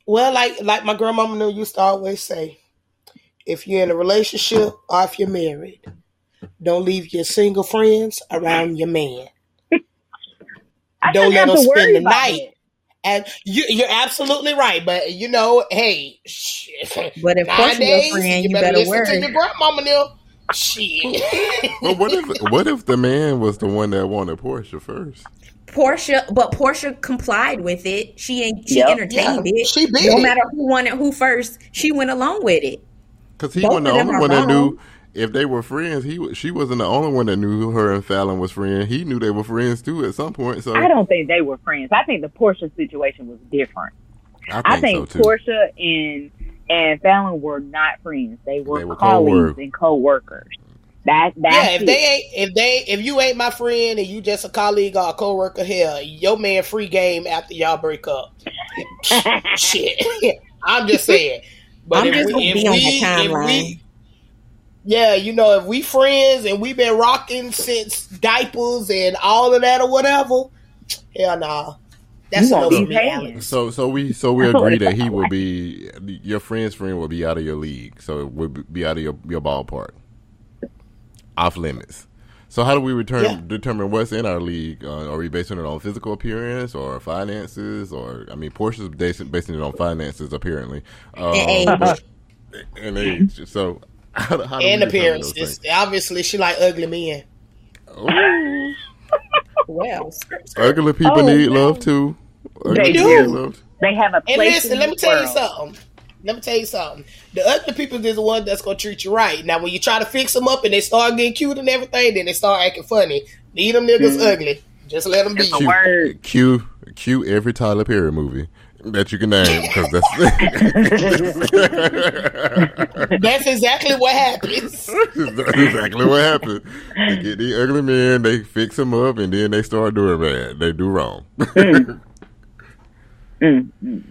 Well, like like my grandmama used to always say, if you're in a relationship or if you're married, don't leave your single friends around your man. Don't let them spend the night. It. And you, you're absolutely right. But, you know, hey, shit. But if nowadays, your friend, you, you better, better listen worry. to your grandmama now. Shit. But what if, what if the man was the one that wanted Porsha first? Porsha, but Porsha complied with it. She ain't, she yep. entertained yeah. it. She did. No matter who wanted who first, she went along with it. Because he wasn't the only one that knew if they were friends. He she wasn't the only one that knew her and Fallynn was friends. He knew they were friends too at some point. So I don't think they were friends. I think the Porsha situation was different. I think, I think so Porsha and and Fallynn were not friends. They were, they were colleagues co-work. and co-workers. That, that's yeah, if it. they ain't, if they, if you ain't my friend and you just a colleague or a coworker, hell, your man free game after y'all break up. Shit, I'm just saying. But I'm if, just we, if, be we, on the if we, yeah, you know, if we friends and we been rocking since diapers and all of that or whatever, hell nah. That's no for me. So, so we, so we agree that he will be your friend's friend will be out of your league, so it would be out of your, your ballpark. Off limits. So how do we return, yeah. determine what's in our league? Uh, are we basing it on physical appearance or finances? Or I mean, Portia's basing, basing it on finances apparently, um, and, but, and age. So how, how do and we appearances. Obviously, she like ugly men. Oh. Well, ugly people oh, need no. love too. Ugly they do. They have a place. And listen, in let me tell world. you something. Let me tell you something. The ugly people is the one that's going to treat you right. Now, when you try to fix them up and they start getting cute and everything, then they start acting funny. Leave them niggas mm. ugly. Just let them be. It's a word. Cue, cue every Tyler Perry movie that you can name. Because that's that's exactly what happens. That's exactly what happens. They get these ugly men, they fix them up, and then they start doing bad. They do wrong. mm. Mm.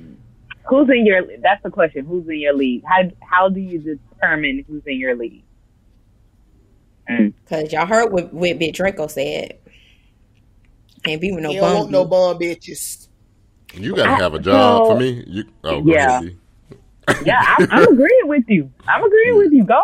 Who's in your? That's the question. Who's in your league? How how do you determine who's in your league? Because mm. y'all heard what, what Big Draco said. Can't be with no bum. Want no bum bitches. You gotta I, have a job so, for me. You, oh, yeah, ahead, yeah. I, I'm agreeing with you. I'm agreeing with you. Go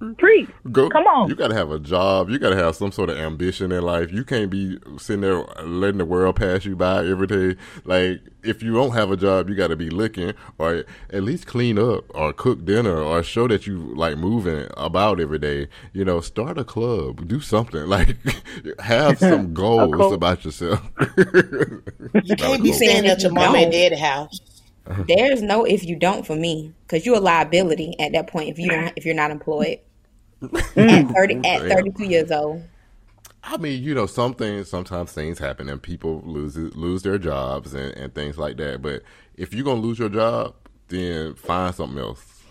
on, preach. Go, Come on. You gotta have a job. You gotta have some sort of ambition in life. You can't be sitting there letting the world pass you by every day. Like, if you don't have a job, you got to be looking, or at least clean up, or cook dinner, or show that you like moving about every day. You know, start a club, do something. Like, have some goals cool. about yourself. You can't be saying that your mom and daddy house. There's no if you don't for me, because you're a liability at that point if you don't if you're not employed at thirty at thirty-two years old. I mean, you know, some things, sometimes things happen and people lose lose their jobs and, and things like that. But if you're going to lose your job, then find something else.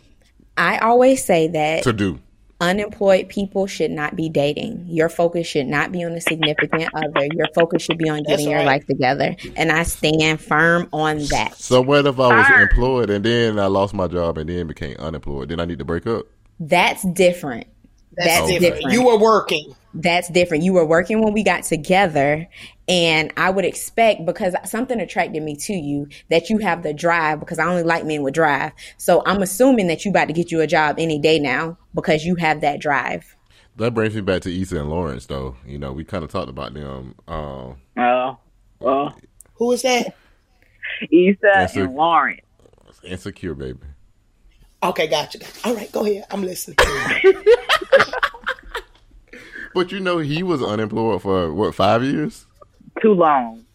I always say that. To do. Unemployed people should not be dating. Your focus should not be on a significant other. Your focus should be on getting right. your life together. And I stand firm on that. So what if I was firm. employed and then I lost my job and then became unemployed? Then I need to break up? That's different. That's okay. different. You were working. That's different. You were working when we got together, and I would expect, because something attracted me to you, that you have the drive, because I only like men with drive. So I'm assuming that you about to get you a job any day now because you have that drive. That brings me back to Issa and Lawrence, though. You know, we kind of talked about them. Oh, um, uh, well, who is that? Issa and Lawrence. Insecure, baby. Okay, gotcha. All right, go ahead. I'm listening. But you know, he was unemployed for, what, five years? Too long.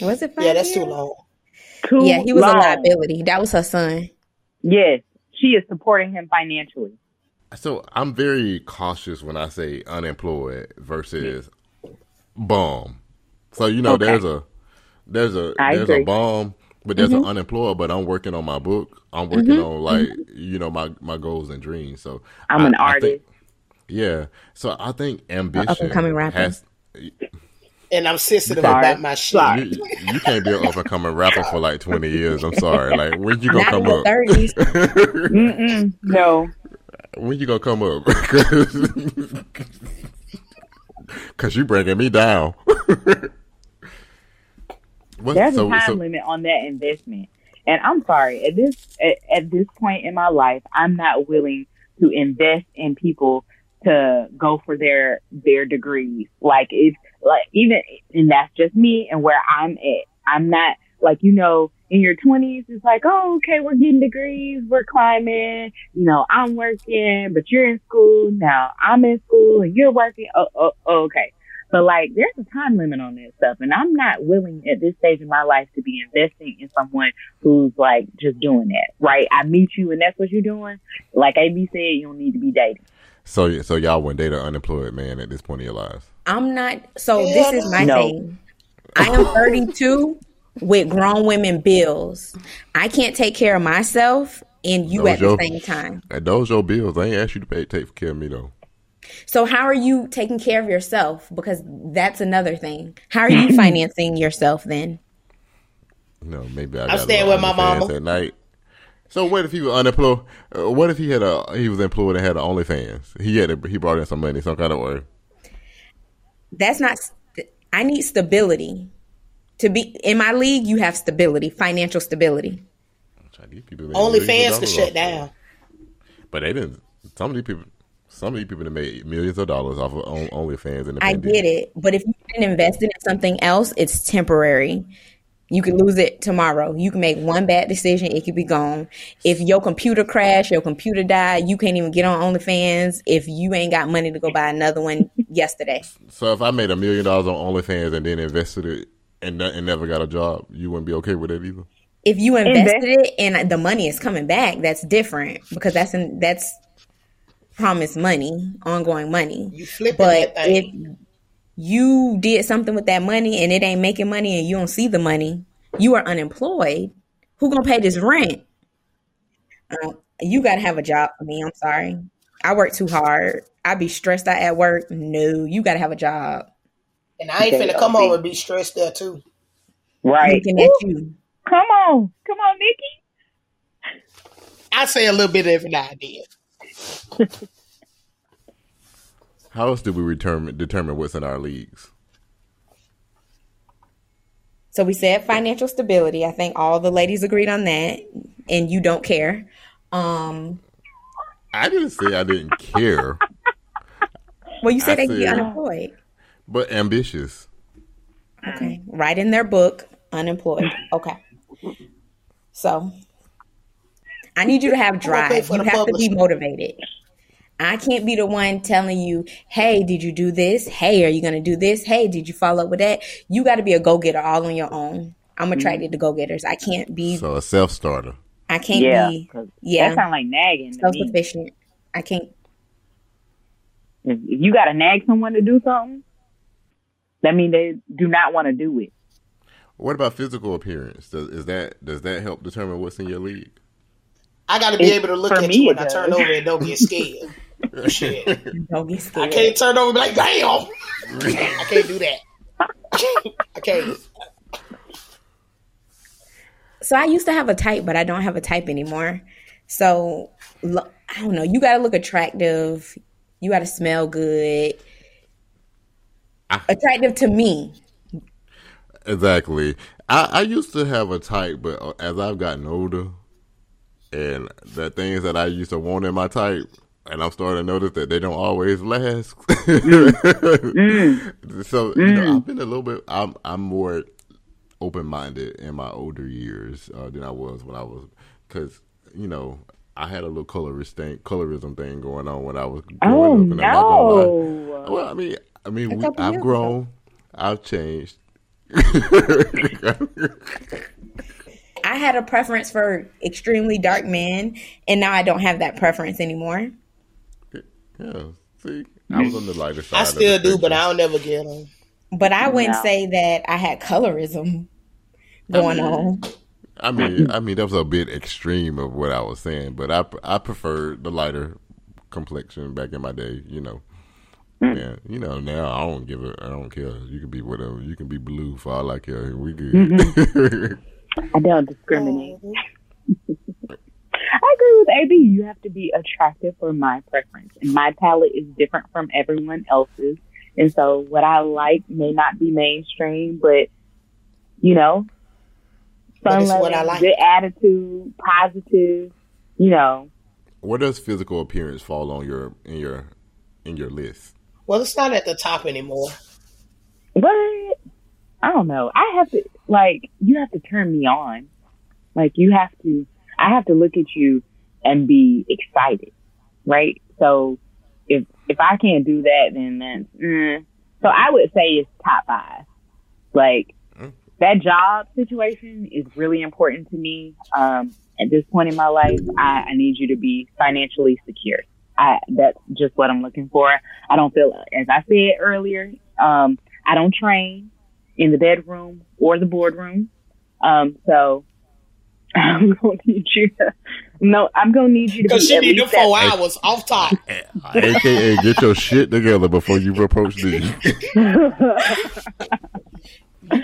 Was it five Yeah, that's years? too long. Too yeah, he was long. a liability. That was her son. Yes, she is supporting him financially. So I'm very cautious when I say unemployed versus yes. bum. So, you know, okay. there's a there's a I there's agree. a bum, but there's mm-hmm. an unemployed, but I'm working on my book. I'm working mm-hmm. on, like, mm-hmm. you know, my, my goals and dreams. So I'm I, an artist. I think, yeah. So I think ambition up-and-coming rapper. has... And I'm sensitive sorry. about my shit. You, you can't be an up-and-coming rapper for, like, twenty years. I'm sorry. Like, when you going to come up? thirties. Mm-mm. No. When you going to come up? Because you bringing me down. What? There's so, a time so, limit on that investment. And I'm sorry, at this at, at this point in my life, I'm not willing to invest in people to go for their their degrees. Like, it's like, even, and that's just me and where I'm at. I'm not, like, you know, in your twenties, it's like, oh, okay, we're getting degrees, we're climbing, you know, I'm working, but you're in school now. I'm in school and you're working. Oh, oh, oh okay. But, like, there's a time limit on this stuff, and I'm not willing at this stage in my life to be investing in someone who's, like, just doing that, right? I meet you, and that's what you're doing. Like A B said, you don't need to be dating. So, so y'all wouldn't date an unemployed man at this point in your lives? I'm not. So this is my no. thing. I am thirty-two with grown women bills. I can't take care of myself and you those at your, the same time. Those your bills. I ain't asked you to pay, take care of me, though. So how are you taking care of yourself? Because that's another thing. How are you financing yourself then? No, maybe I I'm got staying with my mama at night. So what if he was unemployed? Uh, what if he had a he was employed and had an OnlyFans? He had a, he brought in some money, some kind of work. That's not. St- I need stability to be in my league. You have stability, financial stability. OnlyFans could shut down, but they didn't. Some of these people. Some of these people that made millions of dollars off of OnlyFans. In the I pandemic. Get it. But if you didn't invest in something else, it's temporary. You can lose it tomorrow. You can make one bad decision. It could be gone. If your computer crashed, your computer died, you can't even get on OnlyFans if you ain't got money to go buy another one yesterday. So if I made a million dollars on OnlyFans and then invested it and, and never got a job, you wouldn't be okay with it either? If you invested Invest- it and the money is coming back, that's different because that's in, that's... promise money, ongoing money. You flipping that thing. If you did something with that money and it ain't making money and you don't see the money, you are unemployed. Who gonna pay this rent? Uh, you gotta have a job for me. I'm sorry. I work too hard. I be stressed out at work. No, you gotta have a job. And I ain't finna come home and be stressed out too. Right. Looking at you. Come on. Come on, Nikki. I say a little bit of an idea. How else do we determine determine what's in our leagues? So we said financial stability. I think all the ladies agreed on that, and you don't care. Um, I didn't say I didn't care. Well, you said I they could be unemployed, but ambitious. Okay, write in their book, unemployed. Okay, so. I need you to have drive. You have to be motivated. I can't be the one telling you, hey, did you do this? Hey, are you going to do this? Hey, did you follow up with that? You got to be a go-getter all on your own. I'm attracted to go-getters. I can't be. So a self-starter. I can't yeah, be. Yeah. That sounds like nagging to me. Self-sufficient. I can't. If you got to nag someone to do something, that means they do not want to do it. What about physical appearance? Does, is that, does that help determine what's in your league? I gotta be it, able to look at you when I turn over and don't get scared. Shit, don't get scared. I can't turn over and be like, damn. I can't do that. I can't. So I used to have a type, but I don't have a type anymore. So I don't know. You gotta look attractive. You gotta smell good. Attractive to me. Exactly. I, I used to have a type, but as I've gotten older. And the things that I used to want in my type, and I'm starting to notice that they don't always last. mm. Mm. So, you know, I've been a little bit, I'm I'm more, open-minded in my older years uh, than I was when I was, because, you know, I had a little colorist thing, colorism thing going on when I was growing oh, up. And no. I'm not gonna lie. Well, I mean, I mean, we, I've grown, ago. I've changed. I had a preference for extremely dark men, and now I don't have that preference anymore. Yeah, see, I was on the lighter side. I still do, but I'll never get them. But I wouldn't no. say that I had colorism going I mean, on. I mean, I mean that was a bit extreme of what I was saying, but I I preferred the lighter complexion back in my day. You know, mm. yeah, you know. Now I don't give a, I don't care. You can be whatever. You can be blue for all I care. We good. Mm-hmm. I don't discriminate. I agree with A B. You have to be attractive for my preference, and my palette is different from everyone else's. And so what I like may not be mainstream, but, you know, fun loving, like. Good attitude, positive, you know. Where does physical appearance fall on your in your in your list? Well, it's not at the top anymore. But I don't know. I have to like you have to turn me on. Like you have to I have to look at you and be excited, right? So if if I can't do that, then that's... Mm. So I would say it's top five. Like, that job situation is really important to me. Um, at this point in my life, I, I need you to be financially secure. I, that's just what I'm looking for. I don't feel, as I said earlier, um, I don't train in the bedroom or the boardroom. Um, so... I'm gonna need you. To, no, I'm gonna need you to. Because she needs four that. hours off top. A K A get your shit together before you approach this. You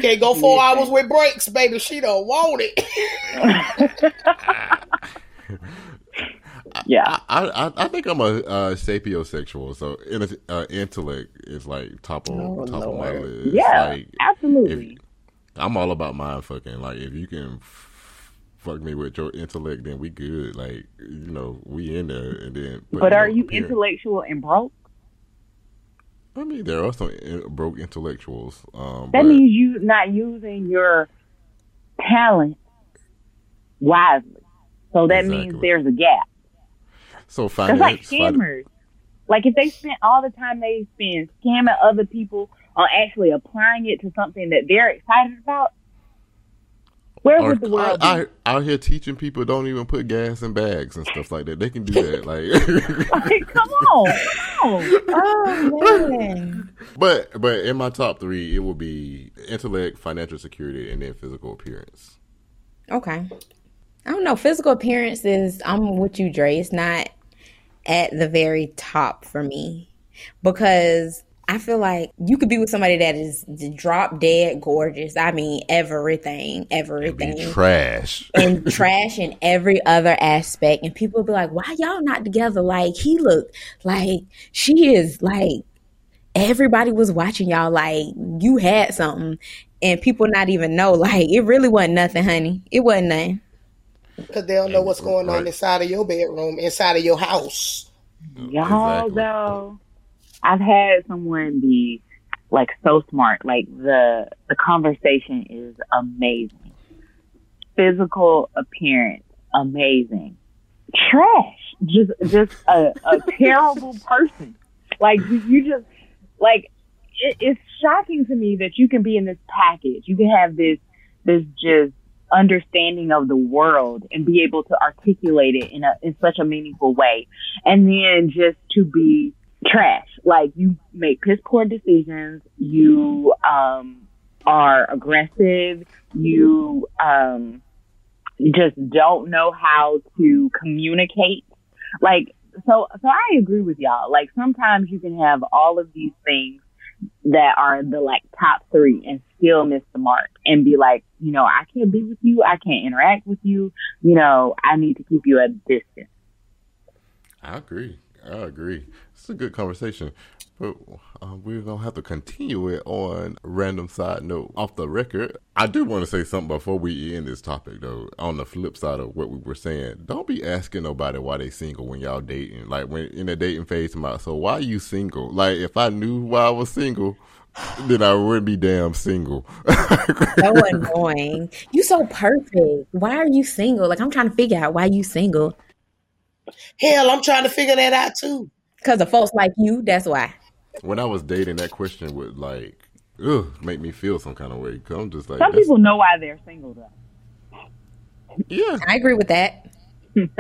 can't go four yeah. hours with breaks, baby. She don't want it. Yeah, I, I I think I'm a uh, sapiosexual, so uh, intellect is like top of oh, top Lord. of my list. Yeah, like, absolutely. If, I'm all about mind fucking. Like if you can. Fuck me with your intellect, then we good. Like, you know, we in there. And then, but, but are you appearance. intellectual and broke? I mean, there are some in- broke intellectuals. Um, that but, means you not using your talent wisely. So that exactly. means there's a gap. So finance, that's like scammers. Fin- like if they spend all the time they spend scamming other people on actually applying it to something that they're excited about. Where would the world I, be? I, out here teaching people don't even put gas in bags and stuff like that. They can do that. Like, like come on, come on. Oh, man. But, but in my top three, it will be intellect, financial security, and then physical appearance. Okay. I don't know. Physical appearance is, I'm with you, Dre. It's not at the very top for me because I feel like you could be with somebody that is drop dead gorgeous. I mean, everything, everything. It'd be trash. And trash in every other aspect. And people would be like, why y'all not together? Like, he looked like she is like, everybody was watching y'all like you had something. And people not even know. Like, it really wasn't nothing, honey. It wasn't nothing. Because they don't know what's going on inside of your bedroom, inside of your house. Y'all, exactly. though. I've had someone be like so smart. Like the the conversation is amazing. Physical appearance, amazing. Trash, just just a, a terrible person. Like you just like it, it's shocking to me that you can be in this package. You can have this this just understanding of the world and be able to articulate it in a in such a meaningful way, and then just to be. Trash. Like, you make piss poor decisions. You um, are aggressive. You um, just don't know how to communicate. Like, so, so I agree with y'all. Like, sometimes you can have all of these things that are the, like, top three and still miss the mark and be like, you know, I can't be with you. I can't interact with you. You know, I need to keep you at a distance. I agree. I agree. It's a good conversation, but uh, we're going to have to continue it on a random side note off the record. I do want to say something before we end this topic, though, on the flip side of what we were saying. Don't be asking nobody why they single when y'all dating. Like, when in the dating phase, I'm like, so why are you single? Like, if I knew why I was single, then I would be damn single. So annoying. You so perfect. Why are you single? Like, I'm trying to figure out why you single. Hell, I'm trying to figure that out too. Because of folks like you, that's why. When I was dating, that question would like, ugh, make me feel some kind of way. Cause I'm just like, some people know why they're single though. Yeah, I agree with that. some,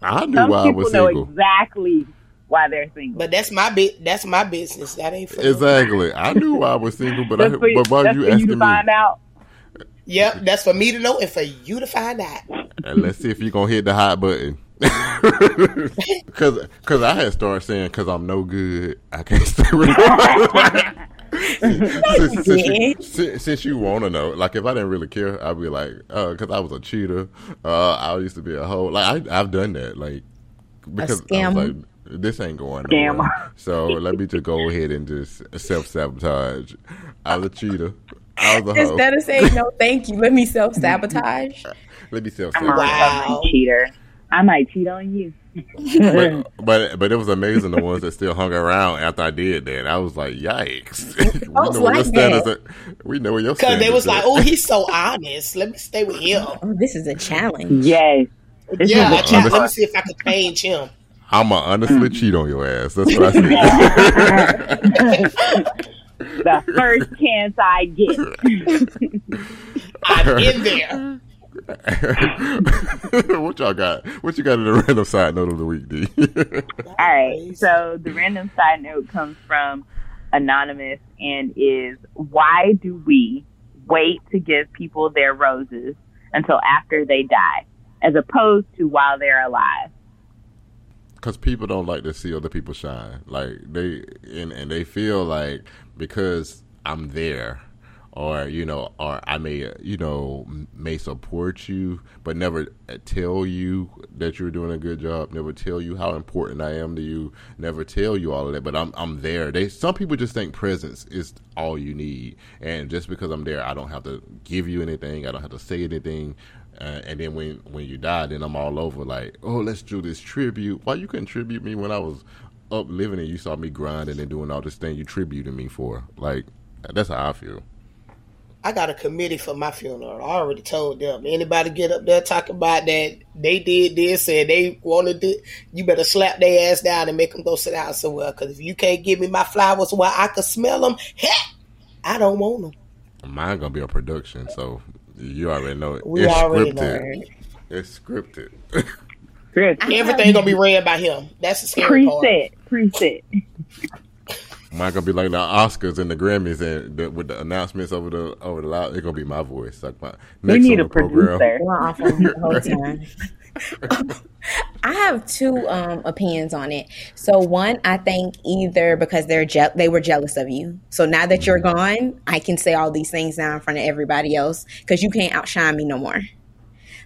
I knew why I was single. Know exactly why they're single. But that's my bi- that's my business. That ain't for exactly. Me. I knew why I was single, but I, for, but why are you asking you to find me? Out. Yep, that's for me to know and for you to find out. And let's see if you're gonna hit the hot button. Because because I had started saying because I'm no good, I can't stay with since, since, since, since you want to know, like if I didn't really care, I'd be like, uh, because I was a cheater, uh, I used to be a hoe. Like I, I've done that, like because I was like, this ain't going nowhere. So let me just go ahead and just self sabotage. I was a cheater. I was a hoe. Instead of saying no, thank you, let me self sabotage. Let me self sabotage. Wow, cheater. I might cheat on you. but, but but it was amazing the ones that still hung around after I did that. I was like, yikes. we, know like that. At, we know where your standards are. Because they was like, oh, he's so honest. Let me stay with him. Oh, this is a challenge. Yes. This yeah, a challenge. Let me see if I can change him. I'm going to honestly cheat on your ass. That's what I said. The first chance I get. I'm in there. What y'all got? What you got in the random side note of the week, D? All right. So the random side note comes from Anonymous and is, why do we wait to give people their roses until after they die as opposed to while they're alive? Because people don't like to see other people shine. Like they and, and they feel like because I'm there. Or, you know, or I may, you know, may support you, but never tell you that you're doing a good job. Never tell you how important I am to you. Never tell you all of that, but I'm I'm there. They Some people just think presence is all you need. And just because I'm there, I don't have to give you anything. I don't have to say anything. Uh, and then when, when you die, then I'm all over like, oh, let's do this tribute. Why you couldn't tribute me when I was up living and you saw me grinding and doing all this thing you tributed me for? Like, that's how I feel. I got a committee for my funeral. I already told them. Anybody get up there talking about that they did this and they want to do, you better slap their ass down and make them go sit down somewhere. Because if you can't give me my flowers where I can smell them, heck, I don't want them. Mine's going to be a production, so you already know it. We it's already scripted. know it. It's scripted. Everything going to be read by him. That's the scary part. Preset. Preset. Mine gonna be like the Oscars and the Grammys and the, with the announcements over the over the loud. It's gonna be my voice. Like my next we need a producer. We're off on the whole time. I have two um, opinions on it. So one, I think either because they're je- they were jealous of you. So now that you're gone, I can say all these things now in front of everybody else because you can't outshine me no more.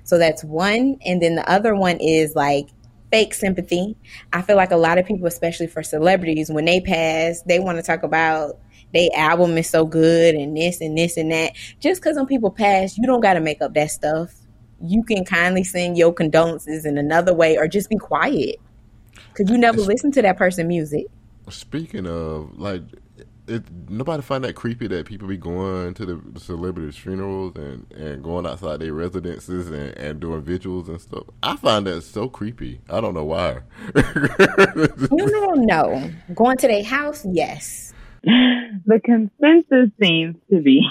So that's one, and then the other one is like. Fake sympathy. I feel like a lot of people, especially for celebrities, when they pass, they want to talk about their album is so good and this and this and that. Just because when people pass, you don't got to make up that stuff. You can kindly send your condolences in another way or just be quiet because you never it's, listen to that person's music. Speaking of, like, it, nobody find that creepy that people be going to the, the celebrities' funerals and, and going outside their residences and, and doing vigils and stuff. I find that so creepy. I don't know why. You don't know. Going to their house, yes. The consensus seems to be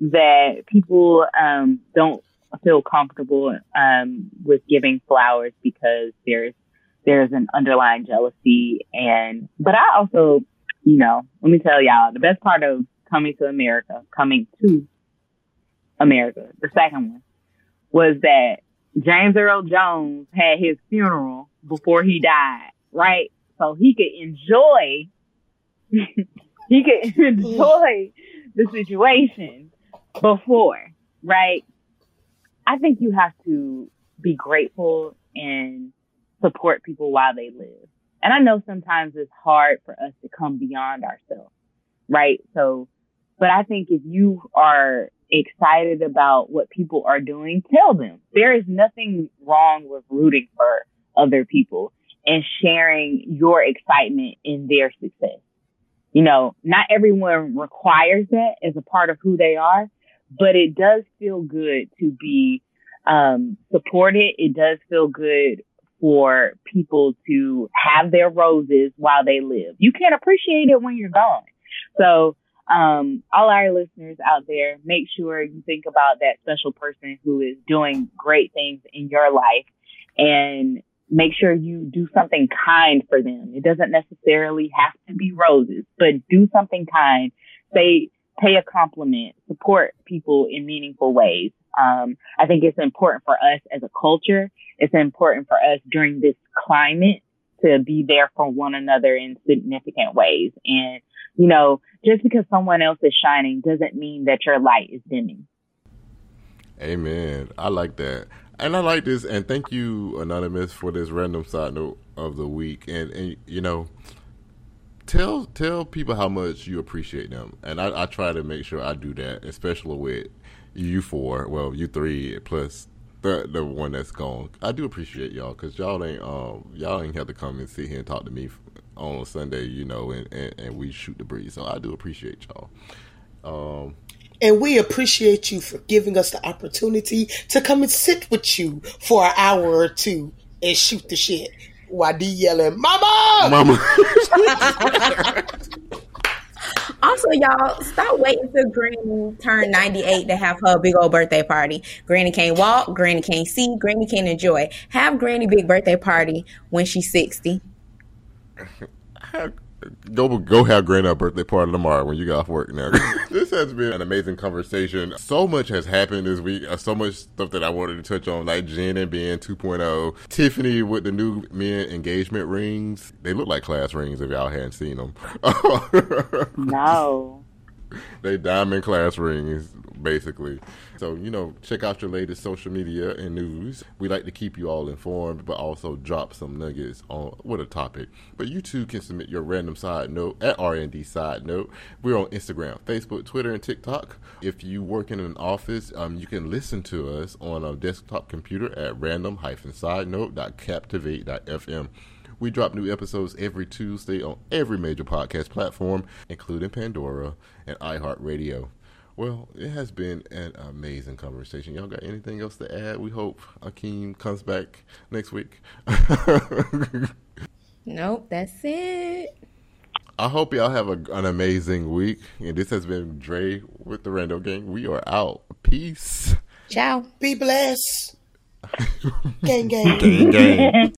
that people um, don't feel comfortable um, with giving flowers because there's there's an underlying jealousy. And but I also... You know, let me tell y'all, the best part of Coming to America, Coming to America, the second one, was that James Earl Jones had his funeral before he died, right? So he could enjoy, he could enjoy the situation before, right? I think you have to be grateful and support people while they live. And I know sometimes it's hard for us to come beyond ourselves, right? So, but I think if you are excited about what people are doing, tell them. There is nothing wrong with rooting for other people and sharing your excitement in their success. you know, not everyone requires that as a part of who they are, but it does feel good to be um, supported. It does feel good for people to have their roses while they live. You can't appreciate it when you're gone. So um, all our listeners out there, make sure you think about that special person who is doing great things in your life and make sure you do something kind for them. It doesn't necessarily have to be roses, but do something kind. Say, pay a compliment, support people in meaningful ways. Um, I think it's important for us as a culture. It's important for us during this climate to be there for one another in significant ways. And, you know, just because someone else is shining doesn't mean that your light is dimming. Amen. I like that. And I like this. And thank you, Anonymous, for this random side note of the week. And, and you know, tell tell people how much you appreciate them. And I, I try to make sure I do that, especially with you four, well, you three, plus the the one that's gone. I do appreciate y'all, because y'all ain't, um, y'all ain't have to come and sit here and talk to me on a Sunday, you know, and, and, and we shoot the breeze. So I do appreciate y'all. Um And we appreciate you for giving us the opportunity to come and sit with you for an hour or two and shoot the shit while D yelling, Mama! Mama! Also, y'all, stop waiting till Granny turn ninety-eight to have her big old birthday party. Granny can't walk, Granny can't see, Granny can't enjoy. Have Granny big birthday party when she's sixty. Go go have Granny a birthday party tomorrow when you got off work now. This has been an amazing conversation. So much has happened this week. So much stuff that I wanted to touch on, like Jen and Ben two point oh. Tiffany with the new men engagement rings. They look like class rings if y'all hadn't seen them. No. They diamond class rings, basically. So, you know, check out your latest social media and news. We like to keep you all informed, but also drop some nuggets on what a topic. But you too can submit your random side note at R and D Side Note. We're on Instagram, Facebook, Twitter, and TikTok. If you work in an office, um, you can listen to us on a desktop computer at random dash side note dot captivate dot f m. We drop new episodes every Tuesday on every major podcast platform, including Pandora and iHeartRadio. Well, it has been an amazing conversation. Y'all got anything else to add? We hope Akeem comes back next week. Nope, that's it. I hope y'all have a, an amazing week. And this has been Dre with the Rando Gang. We are out. Peace. Ciao. Be blessed. Gang, gang. Gang, gang.